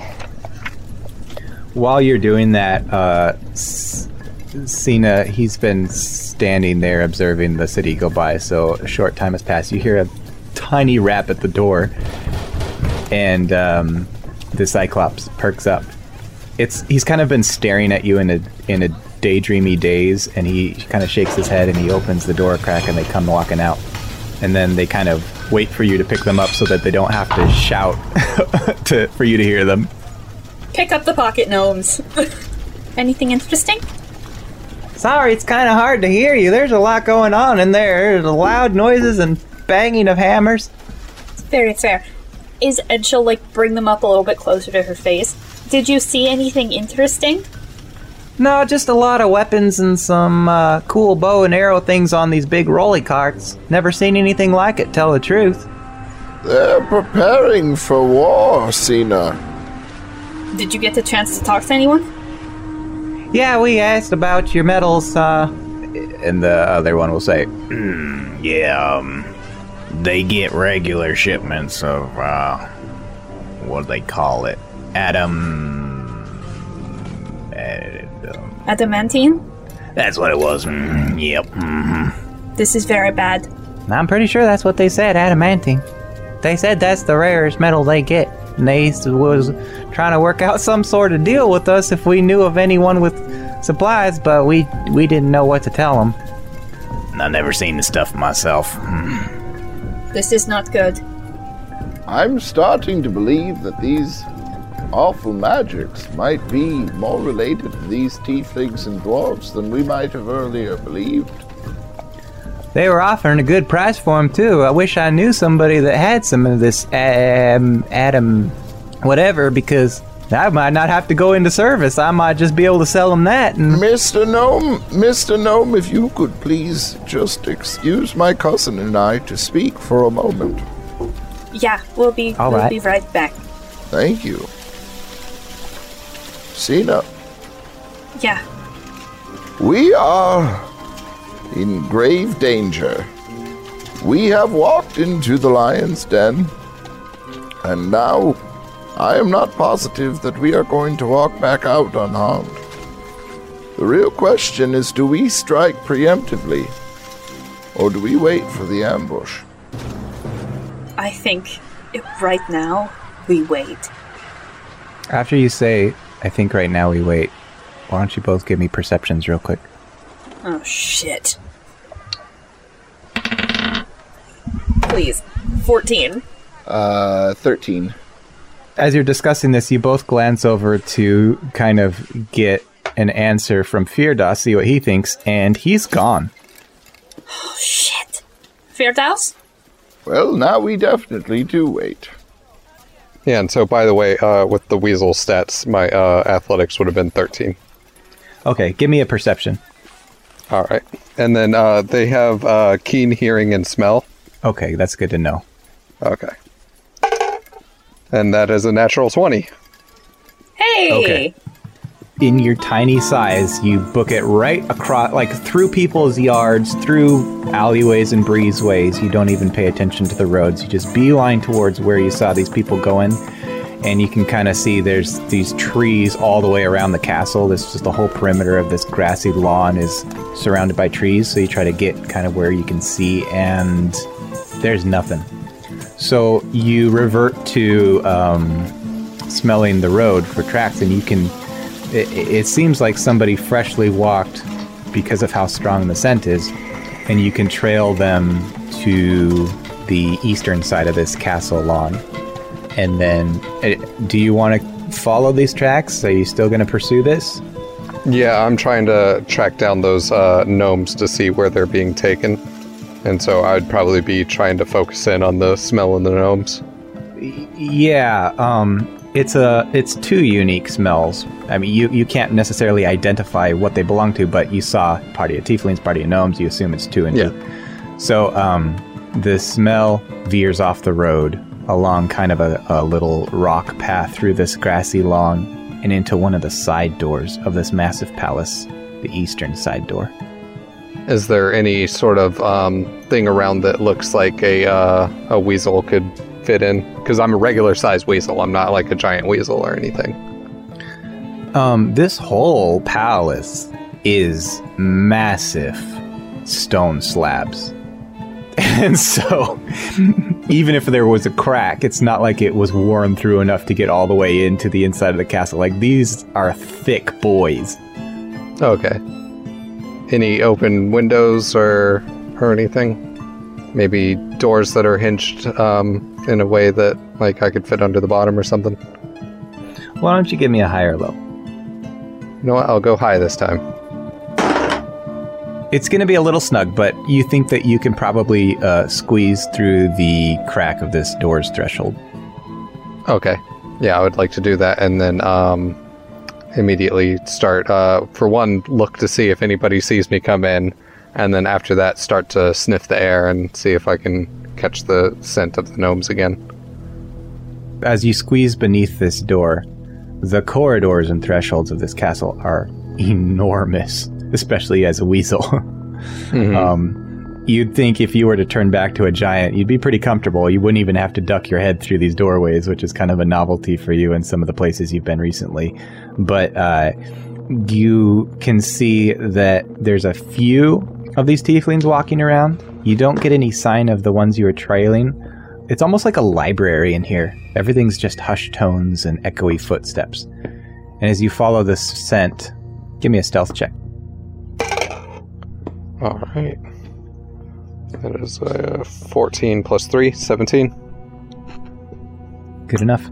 While you're doing that, Signe, he's been standing there observing the city go by, so a short time has passed. You hear a tiny rap at the door, and the Cyclops perks up. He's kind of been staring at you in a daydreamy daze, and he kind of shakes his head, and he opens the door crack, and they come walking out. And then they kind of wait for you to pick them up so that they don't have to shout for you to hear them. Pick up the pocket gnomes. Anything interesting? Sorry, it's kind of hard to hear you. There's a lot going on in there. There's loud noises and banging of hammers. It's very fair. And she'll, like, bring them up a little bit closer to her face. Did you see anything interesting? No, just a lot of weapons and some cool bow and arrow things on these big rolly carts. Never seen anything like it, tell the truth. They're preparing for war, Signe. Did you get the chance to talk to anyone? Yeah, we asked about your medals. and the other one will say, they get regular shipments of, what do they call it? Adamantine? That's what it was. This is very bad. I'm pretty sure that's what they said, adamantine. They said that's the rarest metal they get. And they was trying to work out some sort of deal with us if we knew of anyone with supplies, but we didn't know what to tell them. I've never seen this stuff myself. This is not good. I'm starting to believe that these awful magics might be more related to these tieflings and dwarves than we might have earlier believed. They were offering a good price for them, too. I wish I knew somebody that had some of this whatever, because I might not have to go into service. I might just be able to sell them that. And Mr. Gnome, if you could please just excuse my cousin and I to speak for a moment. Yeah, we'll be right back. Thank you. Signe. Yeah. We are in grave danger. We have walked into the lion's den, and now I am not positive that we are going to walk back out unharmed. The real question is, do we strike preemptively, or do we wait for the ambush? I think right now we wait. After you say, I think right now we wait, why don't you both give me perceptions real quick? Oh, shit. Please. 14. 13. As you're discussing this, you both glance over to kind of get an answer from Firdaus, see what he thinks, and he's gone. Oh, shit. Firdaus? Well, now we definitely do wait. Yeah, and so, by the way, with the weasel stats, my athletics would have been 13. Okay, give me a perception. All right. And then they have keen hearing and smell. Okay, that's good to know. Okay. And that is a natural 20. Hey! Okay. In your tiny size, you book it right across, like through people's yards, through alleyways and breezeways. You don't even pay attention to the roads. You just beeline towards where you saw these people going. And you can kind of see there's these trees all the way around the castle. This just the whole perimeter of this grassy lawn is surrounded by trees. So you try to get kind of where you can see, and there's nothing. So you revert to smelling the road for tracks, and you can. It seems like somebody freshly walked because of how strong the scent is, and you can trail them to the eastern side of this castle lawn. And then, do you want to follow these tracks? Are you still going to pursue this? Yeah, I'm trying to track down those gnomes to see where they're being taken. And so I'd probably be trying to focus in on the smell of the gnomes. Yeah, it's two unique smells. I mean, you can't necessarily identify what they belong to, but you saw party of tieflings, party of gnomes, you assume it's two and two. So the smell veers off the road along kind of a little rock path through this grassy lawn and into one of the side doors of this massive palace, the eastern side door. Is there any sort of thing around that looks like a weasel could fit in? Because I'm a regular sized weasel. I'm not like a giant weasel or anything. This whole palace is massive stone slabs. And so, even if there was a crack, it's not like it was worn through enough to get all the way into the inside of the castle. Like, these are thick boys. Okay. Any open windows or anything? Maybe doors that are hinged in a way that, like, I could fit under the bottom or something? Why don't you give me a high or low? You know what? I'll go high this time. It's going to be a little snug, but you think that you can probably squeeze through the crack of this door's threshold. Okay. Yeah, I would like to do that, and then immediately start, for one, look to see if anybody sees me come in, and then after that start to sniff the air and see if I can catch the scent of the gnomes again. As you squeeze beneath this door, the corridors and thresholds of this castle are enormous, especially as a weasel. Mm-hmm. You'd think if you were to turn back to a giant, you'd be pretty comfortable. You wouldn't even have to duck your head through these doorways, which is kind of a novelty for you in some of the places you've been recently. But you can see that there's a few of these tieflings walking around. You don't get any sign of the ones you were trailing. It's almost like a library in here. Everything's just hushed tones and echoey footsteps. And as you follow this scent, give me a stealth check. All right. That is 14 plus 3, 17. Good enough.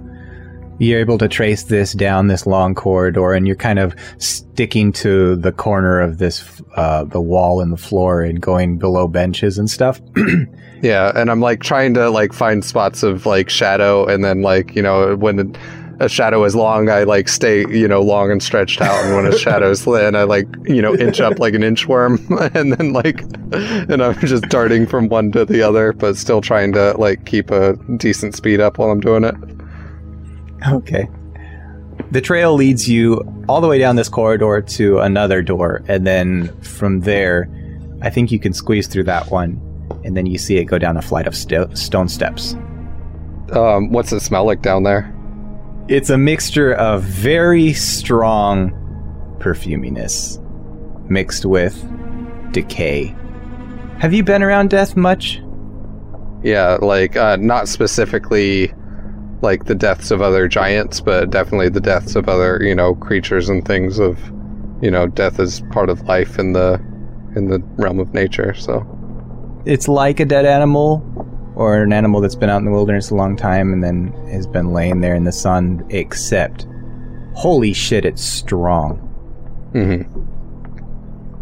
You're able to trace this down this long corridor, and you're kind of sticking to the corner of this, the wall and the floor, and going below benches and stuff. Yeah, and I'm like trying to like find spots of like shadow, and then like, you know, when a shadow is long, I like stay, you know, long and stretched out, and when a shadow is thin, I like, you know, inch up like an inchworm, and then like, and I'm just darting from one to the other, but still trying to like keep a decent speed up while I'm doing it. Okay. The trail leads you all the way down this corridor to another door, and then from there, I think you can squeeze through that one, and then you see it go down a flight of stone steps. What's it smell like down there? It's a mixture of very strong perfuminess mixed with decay. Have you been around death much? Yeah, like, not specifically like the deaths of other giants, but definitely the deaths of other, you know, creatures and things of, you know, death is part of life in the realm of nature, so. It's like a dead animal, or an animal that's been out in the wilderness a long time and then has been laying there in the sun, except, holy shit, it's strong. Mm-hmm.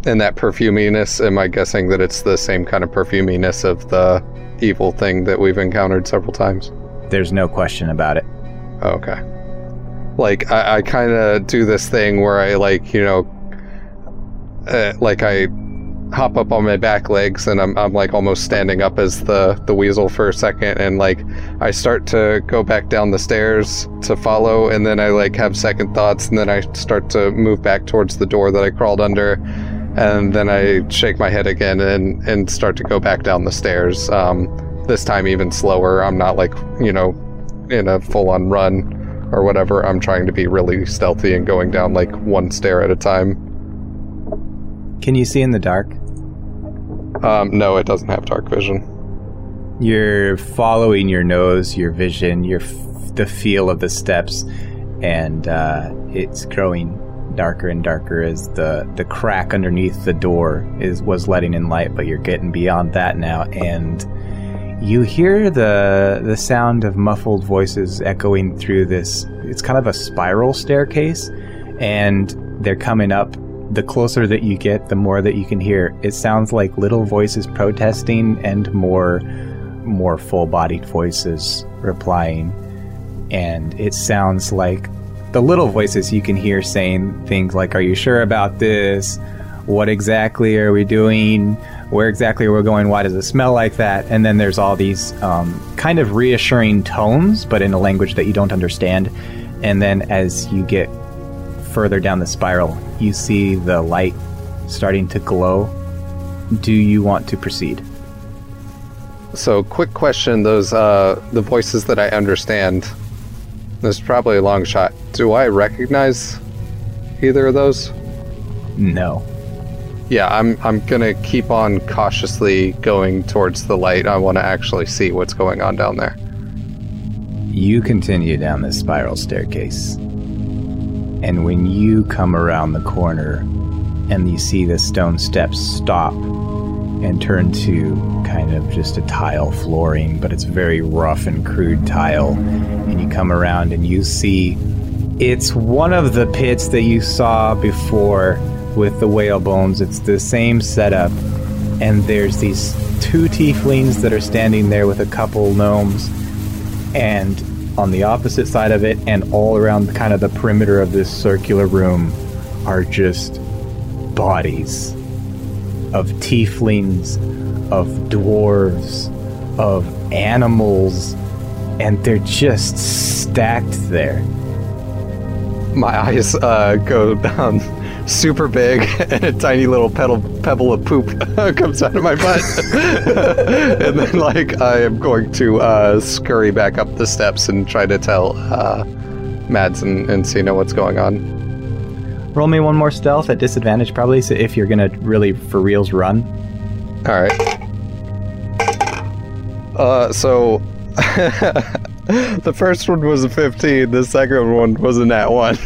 And that perfuminess, am I guessing that it's the same kind of perfuminess of the evil thing that we've encountered several times? There's no question about it. Okay. Like, I kind of do this thing where I, like, you know, like I hop up on my back legs and I'm like almost standing up as the weasel for a second, and like I start to go back down the stairs to follow, and then I like have second thoughts, and then I start to move back towards the door that I crawled under, and then I shake my head again and start to go back down the stairs. This time even slower. I'm not like, you know, in a full-on run or whatever. I'm trying to be really stealthy and going down like one stair at a time. Can you see in the dark? No, it doesn't have dark vision. You're following your nose, your vision, the feel of the steps, and it's growing darker and darker as the crack underneath the door was letting in light, but you're getting beyond that now, and you hear the sound of muffled voices echoing through this. It's kind of a spiral staircase, and they're coming up. The closer that you get, the more that you can hear. It sounds like little voices protesting and more full-bodied voices replying. And it sounds like the little voices you can hear saying things like, "Are you sure about this? What exactly are we doing? Where exactly are we going? Why does it smell like that?" And then there's all these kind of reassuring tones, but in a language that you don't understand. And then as you get further down the spiral, you see the light starting to glow. Do you want to proceed? So, quick question. Those the voices that I understand, this is probably a long shot. Do I recognize either of those? No. Yeah, I'm gonna keep on cautiously going towards the light. I want to actually see what's going on down there. You continue down this spiral staircase, and when you come around the corner and you see the stone steps stop and turn to kind of just a tile flooring, but it's very rough and crude tile, and you come around and you see it's one of the pits that you saw before with the whale bones. It's the same setup, and there's these two tieflings that are standing there with a couple gnomes, and on the opposite side of it and all around kind of the perimeter of this circular room are just bodies of tieflings, of dwarves, of animals, and they're just stacked there. My eyes go down super big, and a tiny little pebble of poop comes out of my butt. And then, like, I am going to scurry back up the steps and try to tell Mads and Signe what's going on. Roll me one more stealth at disadvantage, probably, so if you're going to really, for reals, run. All right. So, the first one was a 15, the second one was a nat 1.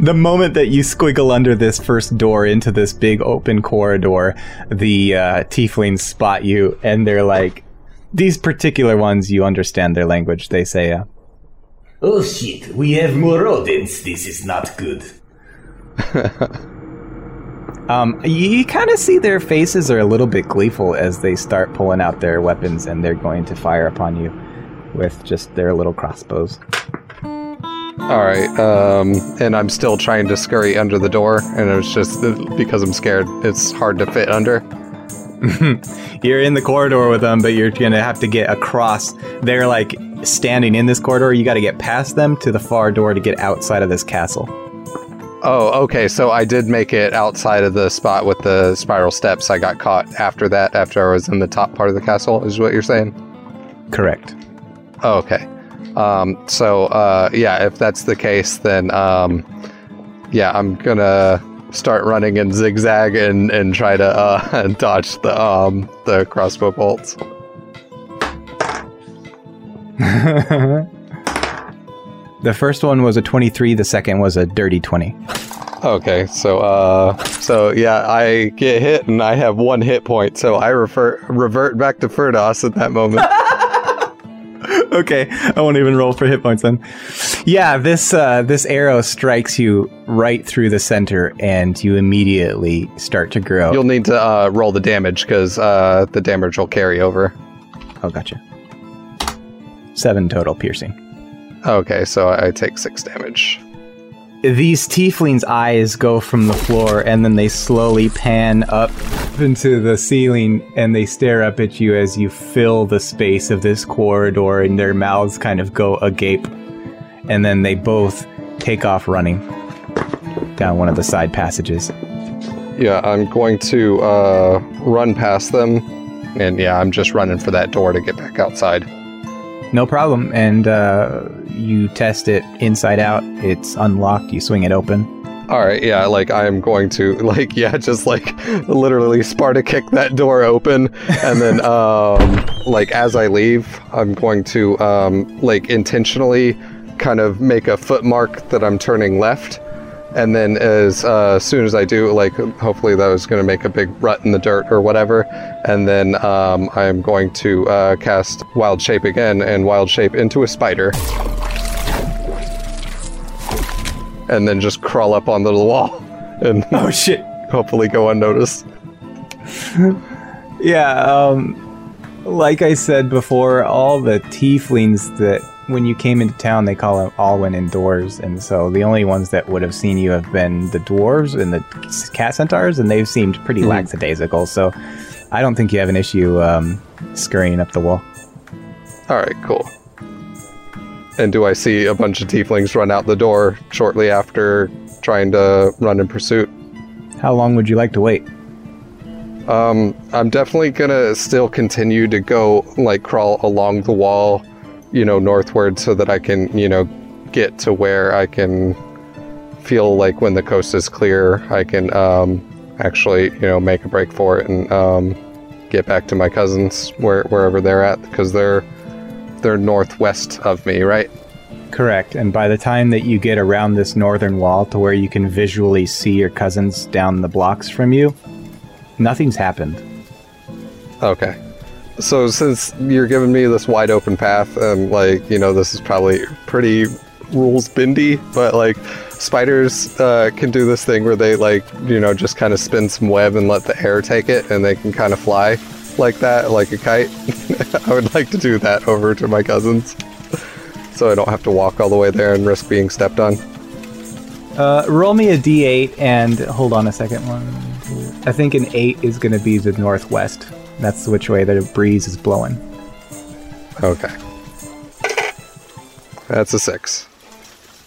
The moment that you squiggle under this first door into this big open corridor, the tieflings spot you, and they're like, these particular ones, you understand their language, they say, oh shit, we have more rodents, this is not good. You kind of see their faces are a little bit gleeful as they start pulling out their weapons, and they're going to fire upon you with just their little crossbows. Alright, and I'm still trying to scurry under the door, and it's just because I'm scared, it's hard to fit under. You're in the corridor with them, but you're going to have to get across. They're like standing in this corridor. You got to get past them to the far door to get outside of this castle. Oh, okay. So I did make it outside of the spot with the spiral steps. I got caught after that, after I was in the top part of the castle, is what you're saying? Correct. Oh, okay. So, if that's the case, then, I'm going to start running and zigzag and try to dodge the crossbow bolts. The first one was a 23, the second was a dirty 20. Okay, so I get hit and I have one hit point, so I revert back to Firdaus at that moment. Okay, I won't even roll for hit points then. Yeah, this arrow strikes you right through the center, and you immediately start to grow. You'll need to roll the damage, because the damage will carry over. Oh, gotcha. 7 total piercing. Okay, so I take 6 damage. These tieflings' eyes go from the floor, and then they slowly pan up into the ceiling, and they stare up at you as you fill the space of this corridor, and their mouths kind of go agape. And then they both take off running down one of the side passages. Yeah, I'm going to run past them, and yeah, I'm just running for that door to get back outside. No problem, and you test it inside out, it's unlocked, you swing it open. Alright, yeah, like, I am going to, like, yeah, just, like, literally Sparta kick that door open, and then, like, as I leave, I'm going to, like, intentionally kind of make a footmark that I'm turning left, and then as soon as I do, like, hopefully that was going to make a big rut in the dirt or whatever, and then I'm going to cast Wild Shape again, and Wild Shape into a spider. And then just crawl up onto the wall and oh shit, hopefully go unnoticed. Yeah, like I said before, all the tieflings that when you came into town, they all went indoors, and so the only ones that would have seen you have been the dwarves and the cat centaurs, and they've seemed pretty lackadaisical, so I don't think you have an issue scurrying up the wall. Alright, cool. And do I see a bunch of tieflings run out the door shortly after trying to run in pursuit? How long would you like to wait? I'm definitely going to still continue to go, like, crawl along the wall, you know, northward, so that I can, you know, get to where I can feel like when the coast is clear, I can actually, you know, make a break for it and get back to my cousins wherever they're at, because they're northwest of me, right? Correct. And by the time that you get around this northern wall to where you can visually see your cousins down the blocks from you, nothing's happened. Okay. So since you're giving me this wide open path, and, like, you know, this is probably pretty rules bendy, but, like, spiders can do this thing where they, like, you know, just kind of spin some web and let the air take it, and they can kind of fly like that, like a kite. I would like to do that over to my cousins, so I don't have to walk all the way there and risk being stepped on. Roll me a d8 and hold on a second. I think an 8 is going to be the northwest. That's which way the breeze is blowing. Okay. That's a 6.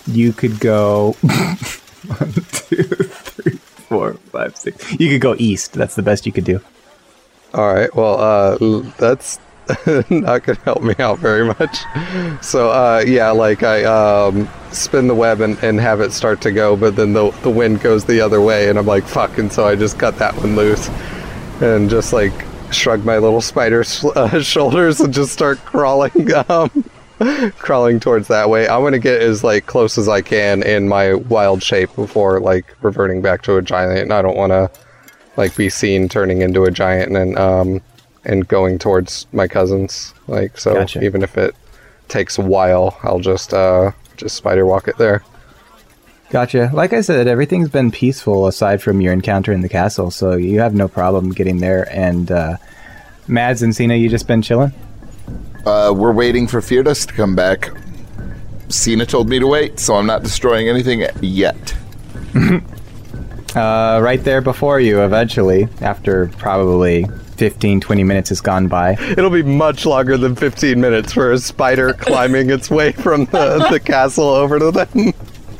You could go... 1, 2, 3, 4, 5, 6. You could go east. That's the best you could do. All right. Well, that's not going to help me out very much. So, yeah, like I spin the web and have it start to go, but then the wind goes the other way, and I'm like, fuck, and so I just cut that one loose and just, like, shrug my little spider shoulders and just start crawling, crawling towards that way. I want to get as, like, close as I can in my wild shape before, like, reverting back to a giant, and I don't want to, like, be seen turning into a giant and going towards my cousins, like, so gotcha. Even if it takes a while, I'll just spider walk it there. Gotcha. Like I said, everything's been peaceful aside from your encounter in the castle, so you have no problem getting there. And Mads and Signe, you just been chilling? We're waiting for Firdaus to come back. Signe told me to wait, so I'm not destroying anything yet. Right there before you, eventually, after probably 15-20 minutes has gone by. It'll be much longer than 15 minutes for a spider climbing its way from the castle over to them.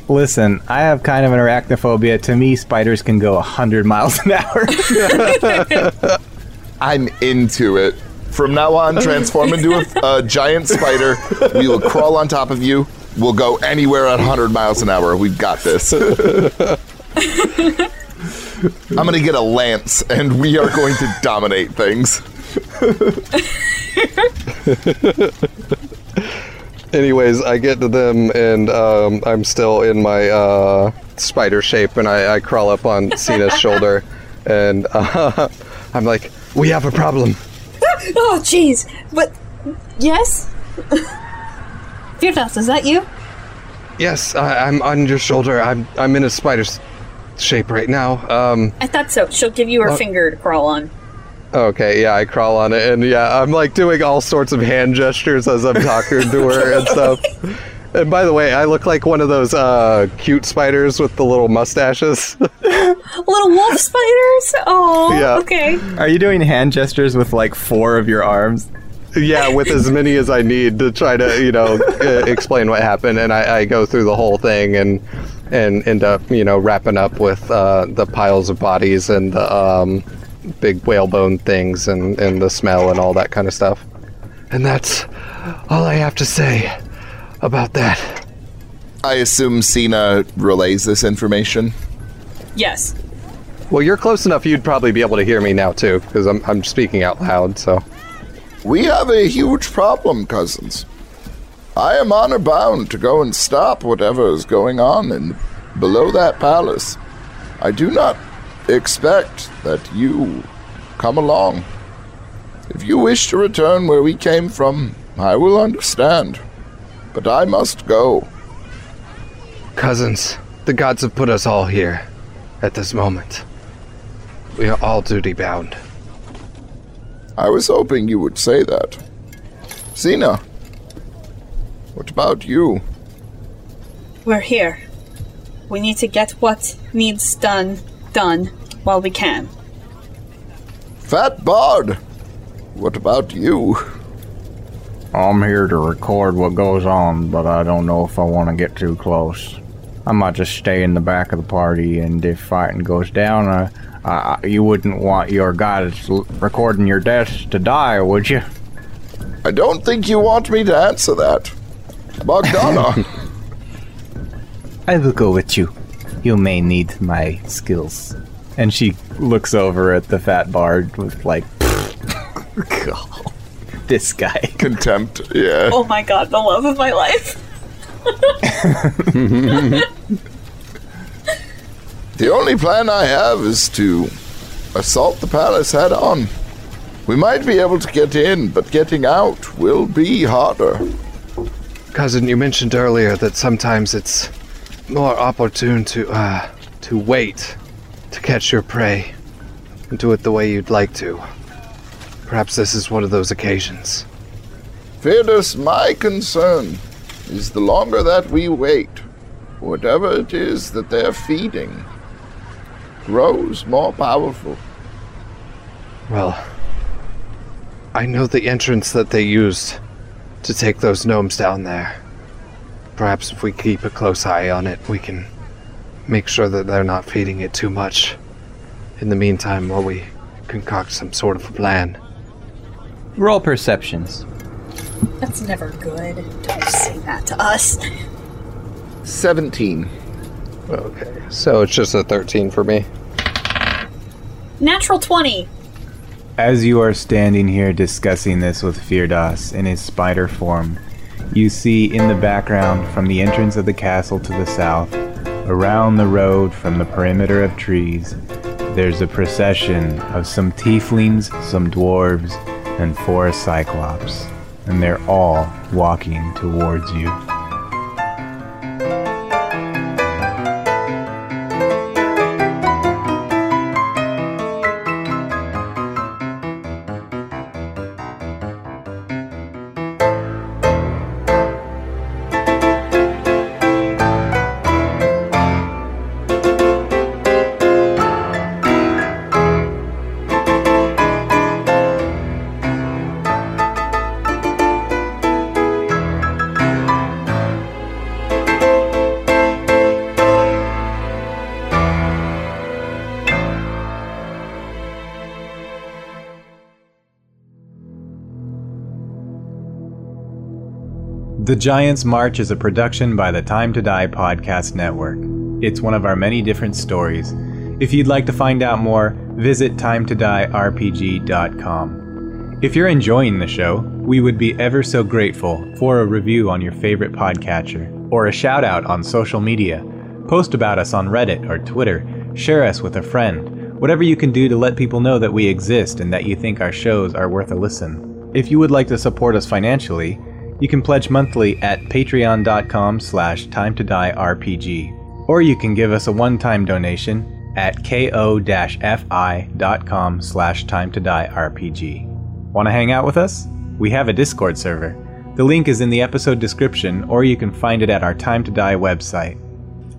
Listen, I have kind of an arachnophobia. To me, spiders can go 100 miles an hour. I'm into it. From now on, transform into a giant spider. We will crawl on top of you. We'll go anywhere at 100 miles an hour. We've got this. I'm going to get a lance, and we are going to dominate things. Anyways, I get to them, and I'm still in my spider shape, and I crawl up on Sina's shoulder, and I'm like, we have a problem. Oh, jeez. But, yes? Firdaus, is that you? Yes, I'm on your shoulder. I'm in a spider shape right now. I thought so. She'll give you her finger to crawl on. Okay, yeah, I crawl on it, and yeah, I'm like doing all sorts of hand gestures as I'm talking to her and stuff. And by the way, I look like one of those cute spiders with the little mustaches. Little wolf spiders? Oh, yeah. Okay. Are you doing hand gestures with like 4 of your arms? Yeah, with as many as I need to try to, you know, explain what happened, and I go through the whole thing and end up, you know, wrapping up with the piles of bodies and the big whalebone things and the smell and all that kind of stuff. And that's all I have to say about that. I assume Signe relays this information? Yes. Well, you're close enough you'd probably be able to hear me now, too, because I'm speaking out loud, so... We have a huge problem, cousins. I am honor-bound to go and stop whatever is going on in below that palace. I do not expect that you come along. If you wish to return where we came from, I will understand. But I must go. Cousins, the gods have put us all here at this moment. We are all duty-bound. I was hoping you would say that. Signe, what about you? We're here. We need to get what needs done while we can. Fat Bard, what about you? I'm here to record what goes on, but I don't know if I want to get too close. I might just stay in the back of the party, and if fighting goes down, you wouldn't want your guy that's recording your deaths to die, would you? I don't think you want me to answer that. Bogdana. I will go with you. You may need my skills. And she looks over at the fat bard with, like, oh, this guy. Contempt, yeah. Oh my god, the love of my life. The only plan I have is to assault the palace head on. We might be able to get in, but getting out will be harder. Cousin, you mentioned earlier that sometimes it's more opportune to wait to catch your prey and do it the way you'd like to. Perhaps this is one of those occasions. Firdaus, my concern is the longer that we wait, whatever it is that they're feeding grows more powerful. Well, I know the entrance that they used to take those gnomes down there. Perhaps if we keep a close eye on it, we can make sure that they're not feeding it too much in the meantime while we concoct some sort of plan. Roll perceptions. That's never good. Don't say that to us. 17. Okay, so it's just a 13 for me. Natural 20. As you are standing here discussing this with Firdaus in his spider form, you see in the background from the entrance of the castle to the south, around the road from the perimeter of trees, there's a procession of some tieflings, some dwarves, and four cyclops, and they're all walking towards you. The Giant's March is a production by the Time to Die Podcast Network. It's one of our many different stories. If you'd like to find out more, visit timetodierpg.com. If you're enjoying the show, we would be ever so grateful for a review on your favorite podcatcher, or a shout out on social media. Post about us on Reddit or Twitter, share us with a friend, whatever you can do to let people know that we exist and that you think our shows are worth a listen. If you would like to support us financially, you can pledge monthly at patreon.com/TimeToDieRPG, or you can give us a one-time donation at ko-fi.com/TimeToDieRPG. Want to hang out with us? We have a Discord server. The link is in the episode description, or you can find it at our Time to Die website.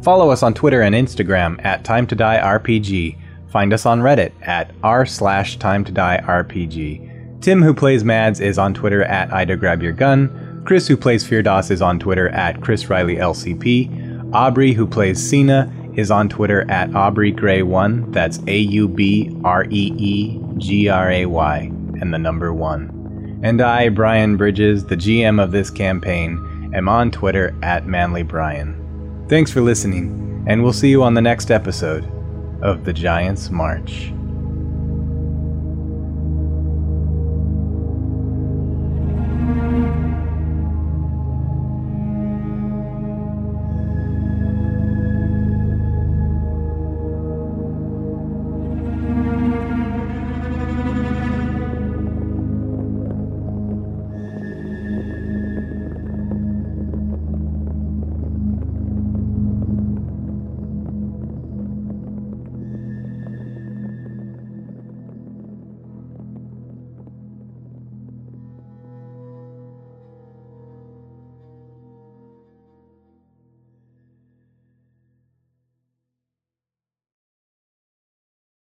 Follow us on Twitter and Instagram at TimeToDieRPG. Find us on Reddit at r/timetodierpg. Tim, who plays Mads, is on Twitter at idagrabyourgun. Chris, who plays Firdaus, is on Twitter at ChrisRileyLCP. Aubrey, who plays Signe, is on Twitter at AubreeGray1. That's AubreeGray, and the number 1. And I, Brian Bridges, the GM of this campaign, am on Twitter at ManlyBrian. Thanks for listening, and we'll see you on the next episode of The Giant's March.